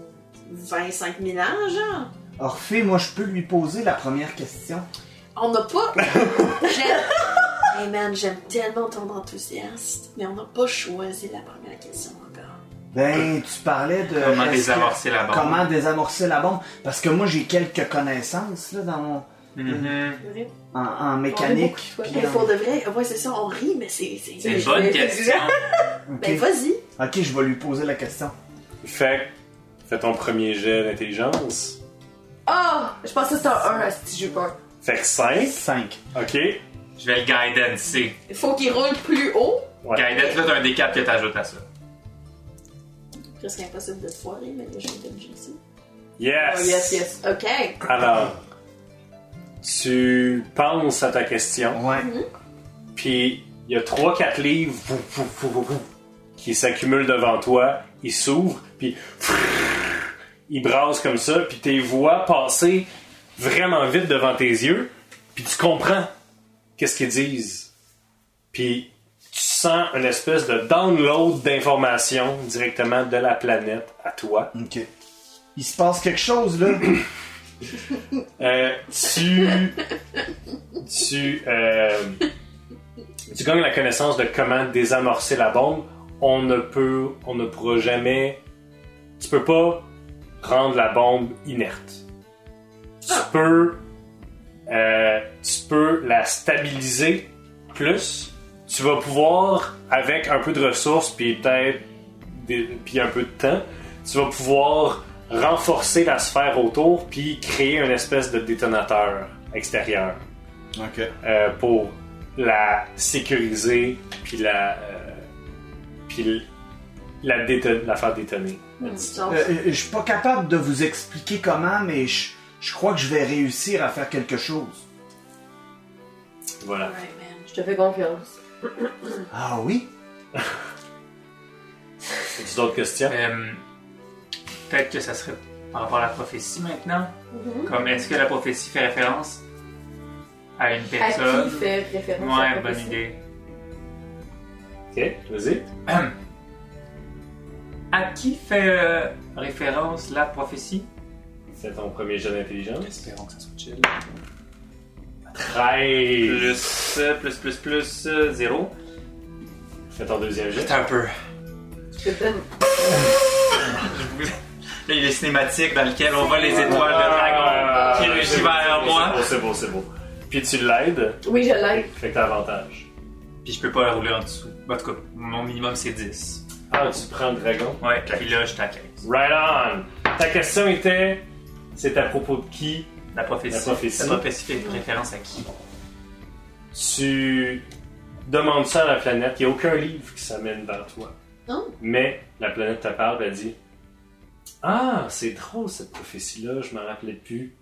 25 000 ans, genre. Orphée, moi, je peux lui poser la première question. On n'a pas... Hey man, j'aime tellement ton enthousiasme, mais on n'a pas choisi la première question encore. Ben, tu parlais de... Comment désamorcer la bombe. Comment désamorcer la bombe. Parce que moi, j'ai quelques connaissances, là, dans mon... En mécanique. Il faut de vrai. Ouais, c'est ça, on rit, mais c'est une bonne question. Okay. Ben, vas-y. Ok, je vais lui poser la question. Fais ton premier jet d'intelligence. Ah! Oh, je pensais que c'était un 1 à ce petit jeu. Fait que 5. Ok. Je vais le guidancer. Il faut qu'il roule plus haut. Ouais. Guidance, là, t'as un D4 que t'ajoutes à ça. Presque impossible de te foirer, mais là, je vais te ça. Yes! Oh, yes. Ok. Alors, tu penses à ta question. Ouais. Puis... il y a 3-4 livres qui s'accumulent devant toi, ils s'ouvrent, puis ils brassent comme ça, puis tes voix passer vraiment vite devant tes yeux, puis tu comprends qu'est-ce qu'ils disent. Puis tu sens une espèce de download d'informations directement de la planète à toi. Ok. Il se passe quelque chose, là. Tu gagnes la connaissance de comment désamorcer la bombe. On ne pourra jamais... Tu peux pas rendre la bombe inerte. Tu peux la stabiliser plus. Tu vas pouvoir, avec un peu de ressources puis peut-être puis un peu de temps, tu vas pouvoir renforcer la sphère autour puis créer une espèce de détonateur extérieur. Pour la sécuriser puis la puis la faire détonner. Je suis pas capable de vous expliquer comment, mais je crois que je vais réussir à faire quelque chose. Voilà. Ouais, man. Je te fais confiance. Ah oui? As-tu d'autres questions? Peut-être que ça serait par rapport à la prophétie maintenant. Comme est-ce que la prophétie fait référence à une personne? À qui fait référence? Ouais, à la bonne idée. Ok, vas-y. À qui fait référence la prophétie? C'est ton premier jeu d'intelligence. Espérons que ça soit chill. 13! Plus 0. Fais ton deuxième jet. Attends un peu. Je te donne. Là, il y a les cinématiques dans lesquelles on voit les étoiles de dragon qui réussissent vers moi. C'est beau. Puis tu l'aides. Oui, je l'aide. Fait que t'as avantage. Puis je peux pas la rouler en dessous. En tout cas, mon minimum c'est 10. Ah, tu prends le dragon? Ouais, puis là, je t'inquiète. Right on! Ta question était. C'est à propos de qui? La prophétie. La prophétie fait référence à qui? Tu demandes ça à la planète. Il n'y a aucun livre qui s'amène vers toi. Non. Mais la planète te parle, elle dit « Ah, c'est drôle cette prophétie-là, je m'en rappelais plus.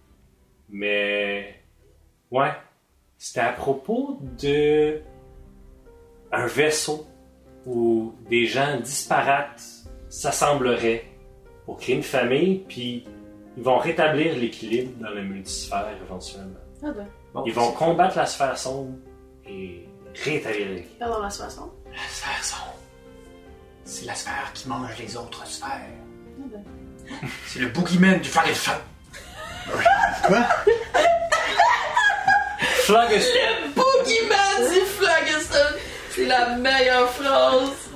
Mais... ouais, c'était à propos de... un vaisseau où des gens disparates s'assembleraient pour créer une famille, puis... ils vont rétablir l'équilibre dans la multisphère éventuellement. Ah ben. Bon, ils vont combattre la sphère sombre et rétablir l'équilibre. Pardon, la sphère sombre? La sphère sombre. C'est la sphère qui mange les autres sphères. Ah ben. C'est le boogeyman du Farax. Quoi? Flaggiston. Le boogeyman du Flaggiston. C'est la meilleure phrase.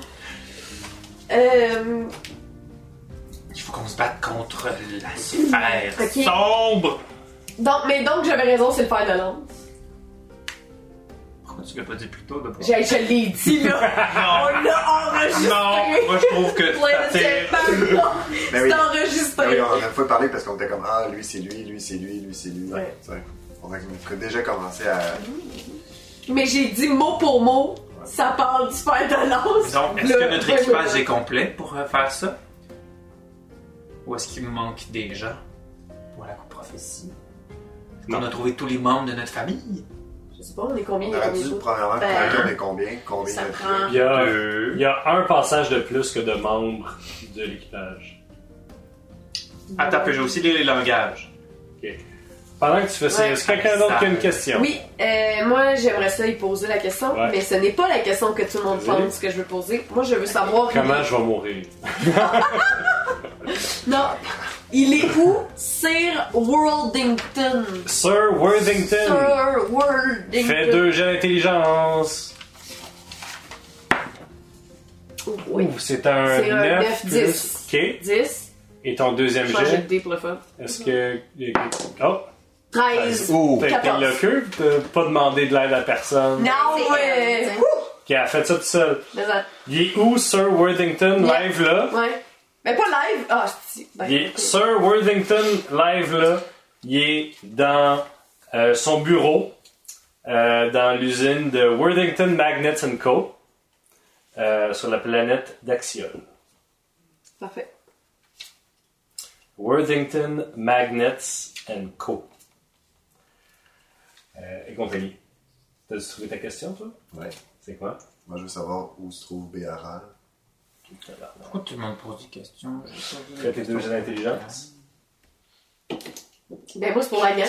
Il faut qu'on se batte contre la sphère sombre! Donc j'avais raison, c'est le fer de lance. Pourquoi tu l'as pas dit plus tôt? Je l'ai dit là! On l'a enregistré! Non! Moi je trouve que c'est enregistré! Oui, on a pas parlé parce qu'on était comme ah, lui c'est lui, lui c'est lui, lui c'est lui. Ouais. On a déjà commencé à. Mais j'ai dit mot pour mot, ça parle du fer de lance! Donc est-ce que notre équipage est complet pour faire ça? Ou est-ce qu'il me manque des gens pour la prophétie? Est-ce qu'on a trouvé tous les membres de notre famille? Je sais pas, on est combien? On aurait dû premièrement calculer combien ça prend. Il y a un passage de plus que de membres de l'équipage. Attends, j'ai aussi les langages. Ok. Pendant que tu fais ça, est-ce que quelqu'un d'autre qui a une question? Oui, moi j'aimerais ça y poser la question, mais ce n'est pas la question que tout le monde pense que je veux poser. Moi je veux savoir... Comment je vais mourir? Non, il est où? Sir Worthington. Fais 2 jets d'intelligence. Oui. Ouh, c'est un 9-10. Ok. 10. Et ton deuxième jet? J'ai le dé pour le fun. Est-ce que... Oh! 13. Oh! T'as le cul, t'as pas demandé de l'aide à personne. Non, ouais! Ok, elle fait ça tout seul. Il est où, Sir Worthington, live là? Ouais. Mais pas live! Ah, je dis. Sir Worthington, live là, il est dans son bureau, dans l'usine de Worthington Magnets Co, sur la planète d'Axiol. Parfait. Worthington Magnets Co. Et compagnie. T'as-tu trouvé ta question, toi? Ouais. C'est quoi? Moi, je veux savoir où se trouve Béaral. Pourquoi tout le monde pose des questions? Fais tes 2 jeux d'intelligence. Ben moi, c'est pour la guerre.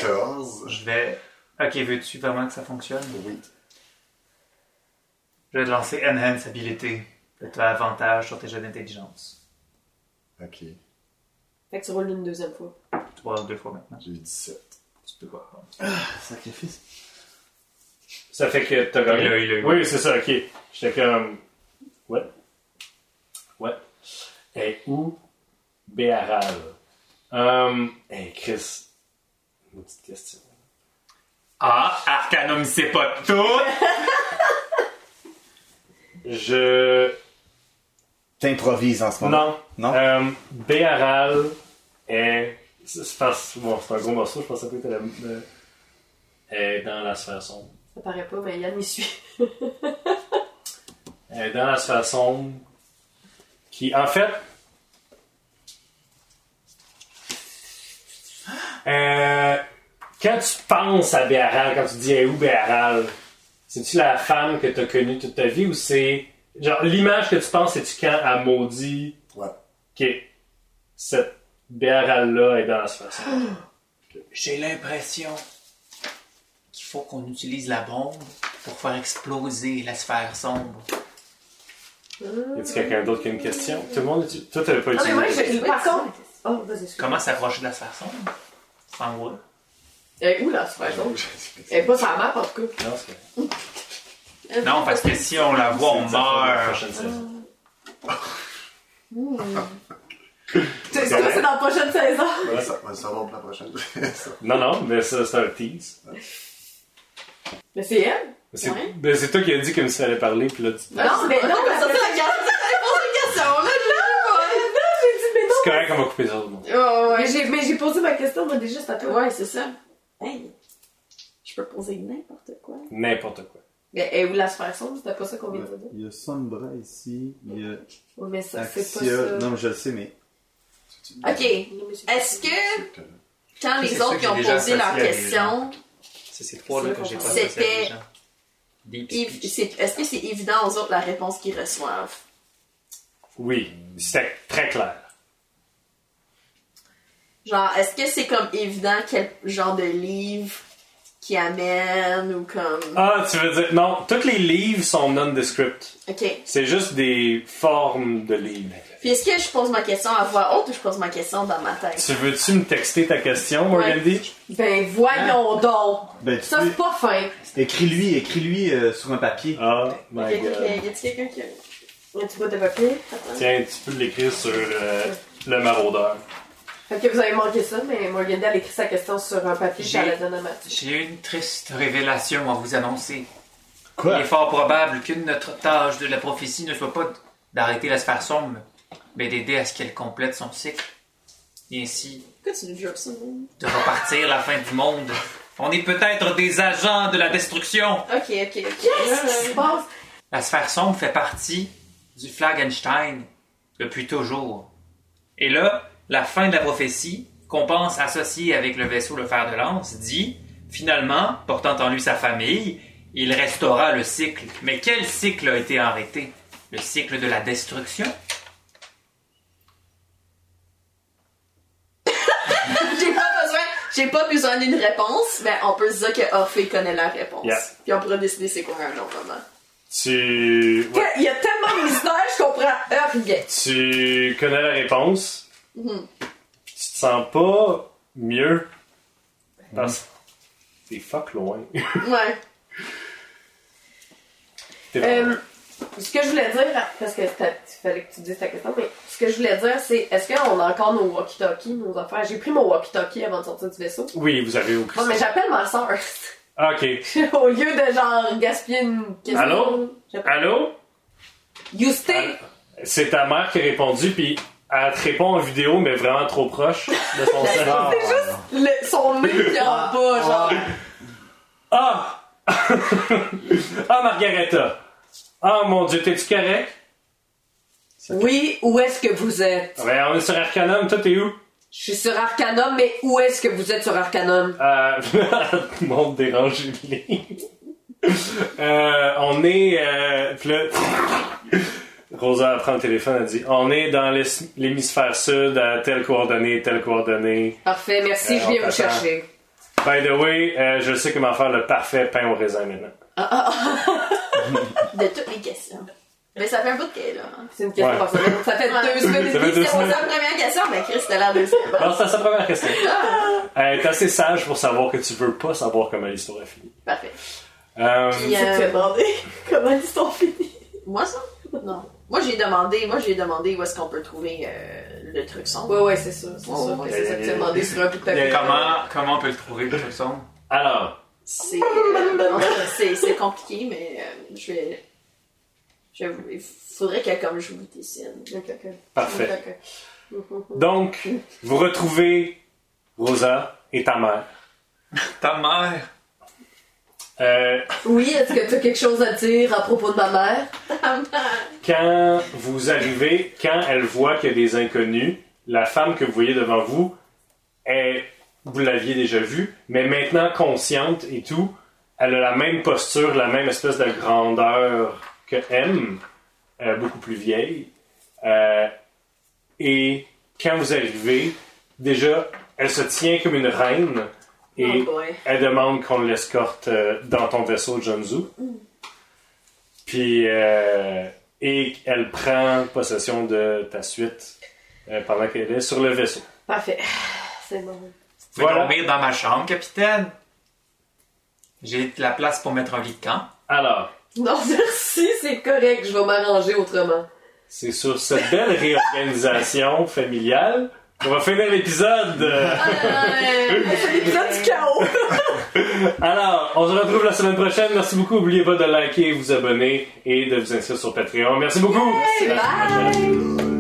Je vais... Ok, veux-tu vraiment que ça fonctionne? Oui. Je vais te lancer Enhance Ability. Tu as avantage sur tes jeux d'intelligence. Ok. Fait que tu roules une deuxième fois. Tu roules 2 fois maintenant. J'ai eu 17. Tu peux pas. Ah, sacrifice. Ça fait que t'as gagné. Oui, c'est ça, ok. J'étais comme... Ouais. Ouais. Et où? Béaral. Chris, une petite question. Ah, Arcanum, c'est pas tout! Je... T'improvises en ce moment? Non. Béaral est... c'est un gros morceau, je pense que ça peut être est dans la sphère sombre. Ça paraît pas, mais Yann y suit. Elle est dans la sphère sombre. qui, en fait... Quand tu penses à Béaral, quand tu dis hey, « où Béaral », c'est-tu la femme que tu as connue toute ta vie ou c'est... Genre, l'image que tu penses, c'est-tu quand elle maudit que cette Béaral-là est dans la situation? J'ai l'impression qu'il faut qu'on utilise la bombe pour faire exploser la sphère sombre. Y a-t-il quelqu'un d'autre qui a une question? Tout le monde... Toi, t'avais pas utilisé... Par contre... Oh, vas-y. Comment s'approcher de la sphère sombre? Sans moi. Elle est où la sphère sombre? Elle est pas sur la map, en tout cas. Non, c'est vrai. Non, parce que si on la voit, on meurt. C'est ça, c'est dans la prochaine saison. Ouais, ça va pour la prochaine saison. Non, non, mais ça, c'est un tease. Mais c'est elle. Mais c'est toi qui as dit qu'il me fallait parler, puis là, tu... Non, mais non, mais ça, c'est la question. Là, j'ai dit, mais non. C'est correct qu'on va couper ça au monde. Mais j'ai posé ma question, on est juste à toi. Ouais, c'est ça. Hey, je peux poser n'importe quoi. N'importe quoi. Mais elle est où la sphère sombre? C'était pas ça qu'on vient de dire? Il y a Sombra ici, il y a... Oui, mais ça, c'est pas ça. Non, je le sais, mais... OK. Est-ce que, quand les autres qui ont posé leurs questions... C'est ces trois-là que j'ai pas associé à des gens. Est-ce que c'est évident aux autres la réponse qu'ils reçoivent? Oui, c'était très clair. Genre, est-ce que c'est comme évident quel genre de livre... qui amène ou comme... Ah, tu veux dire... Non, tous les livres sont nondescript. OK. C'est juste des formes de livres. Puis est-ce que je pose ma question à voix haute ou je pose ma question dans ma tête? Tu veux-tu me texter ta question, Morgandie? Ouais. Ben voyons donc! Ben, ça, c'est pas fin! Écris-lui sur un papier. Ah, my God. Y a-t-il quelqu'un qui a... un petit bout de papier? Attends. Tiens, tu peux l'écrire sur le maraudeur. Ok, vous avez manqué ça, mais Morgandie a écrit sa question sur un papier et la donne à Mathieu. J'ai une triste révélation à vous annoncer. Quoi? Il est fort probable qu'une de notre tâche de la prophétie ne soit pas d'arrêter la sphère sombre, mais d'aider à ce qu'elle complète son cycle. Et ainsi, de repartir la fin du monde. On est peut-être des agents de la destruction. Ok. Qu'est-ce qui se passe? La sphère sombre fait partie du Flaggiston depuis toujours. Et là... La fin de la prophétie, qu'on pense associée avec le vaisseau le fer de lance, dit « Finalement, portant en lui sa famille, il restaura le cycle. » Mais quel cycle a été arrêté? Le cycle de la destruction? J'ai pas besoin d'une réponse, mais on peut se dire que Orphée connaît la réponse. Yeah. Puis on pourra décider c'est quoi un autre moment. Ouais. Il y a tellement de mystères, je comprends. Tu connais la réponse? Mm-hmm. Tu te sens pas mieux parce que t'es fuck loin. Ouais. Ce que je voulais dire, parce que il fallait que tu dises ta question, mais ce que je voulais dire, c'est est-ce qu'on a encore nos walkie-talkies, nos affaires? J'ai pris mon walkie-talkie avant de sortir du vaisseau. Oui, vous avez aucune. Non, mais j'appelle ma soeur. Ok. Au lieu de genre gaspiller une question. Allô? You stay. C'est ta mère qui a répondu, puis. Elle te répond en vidéo, mais vraiment trop proche de son cerveau. C'est juste son nez qui est en bas, genre. Ah! Margareta! Ah, mon Dieu, t'es-tu correct? Oui, où est-ce que vous êtes? Ben, on est sur Arcanum, toi, t'es où? Je suis sur Arcanum, mais où est-ce que vous êtes sur Arcanum? Tout le monde dérange, Julie. On est... Rosa prend le téléphone, elle dit « On est dans l'hémisphère sud à telle coordonnée. » Parfait, merci, je viens vous chercher. By the way, je sais comment faire le parfait pain au raisin maintenant. De toutes les questions. Mais ça fait un bout de qu'elle, là. C'est une question par semaine. Ça fait 2 semaines et demie, c'est la première question, mais Chris, c'était la deuxième. Non, c'est sa première question. Elle est assez sage pour savoir que tu veux pas savoir comment l'histoire est finie. Parfait. Puis, tu as demandé comment l'histoire finit. Moi, ça? Non. Moi j'ai demandé où est-ce qu'on peut trouver le truc sombre. Ouais, c'est ça. C'est ça que tu as demandé sur un bout de papier. Comment on peut le trouver, le truc sombre? Alors. C'est compliqué, mais il faudrait que comme je vous dessine. Parfait. Donc, vous retrouvez Rosa et ta mère. Ta mère? Oui, est-ce que tu as quelque chose à dire à propos de ma mère? Quand vous arrivez, quand elle voit qu'il y a des inconnus, la femme que vous voyez devant vous, est, vous l'aviez déjà vue, mais maintenant consciente et tout, elle a la même posture, la même espèce de grandeur que M, beaucoup plus vieille. Et quand vous arrivez, déjà, elle se tient comme une reine. Et elle demande qu'on l'escorte dans ton vaisseau de Jonzu. Puis, et elle prend possession de ta suite pendant qu'elle est sur le vaisseau. Parfait. C'est bon. Voilà. Je vais dormir dans ma chambre, capitaine. J'ai de la place pour mettre un lit de camp. Alors. Non, merci, c'est correct. Je vais m'arranger autrement. C'est sur cette belle réorganisation familiale. On va finir l'épisode! L'épisode du chaos! Alors, on se retrouve la semaine prochaine. Merci beaucoup. N'oubliez pas de liker, vous abonner et de vous inscrire sur Patreon. Merci beaucoup! Merci, bye!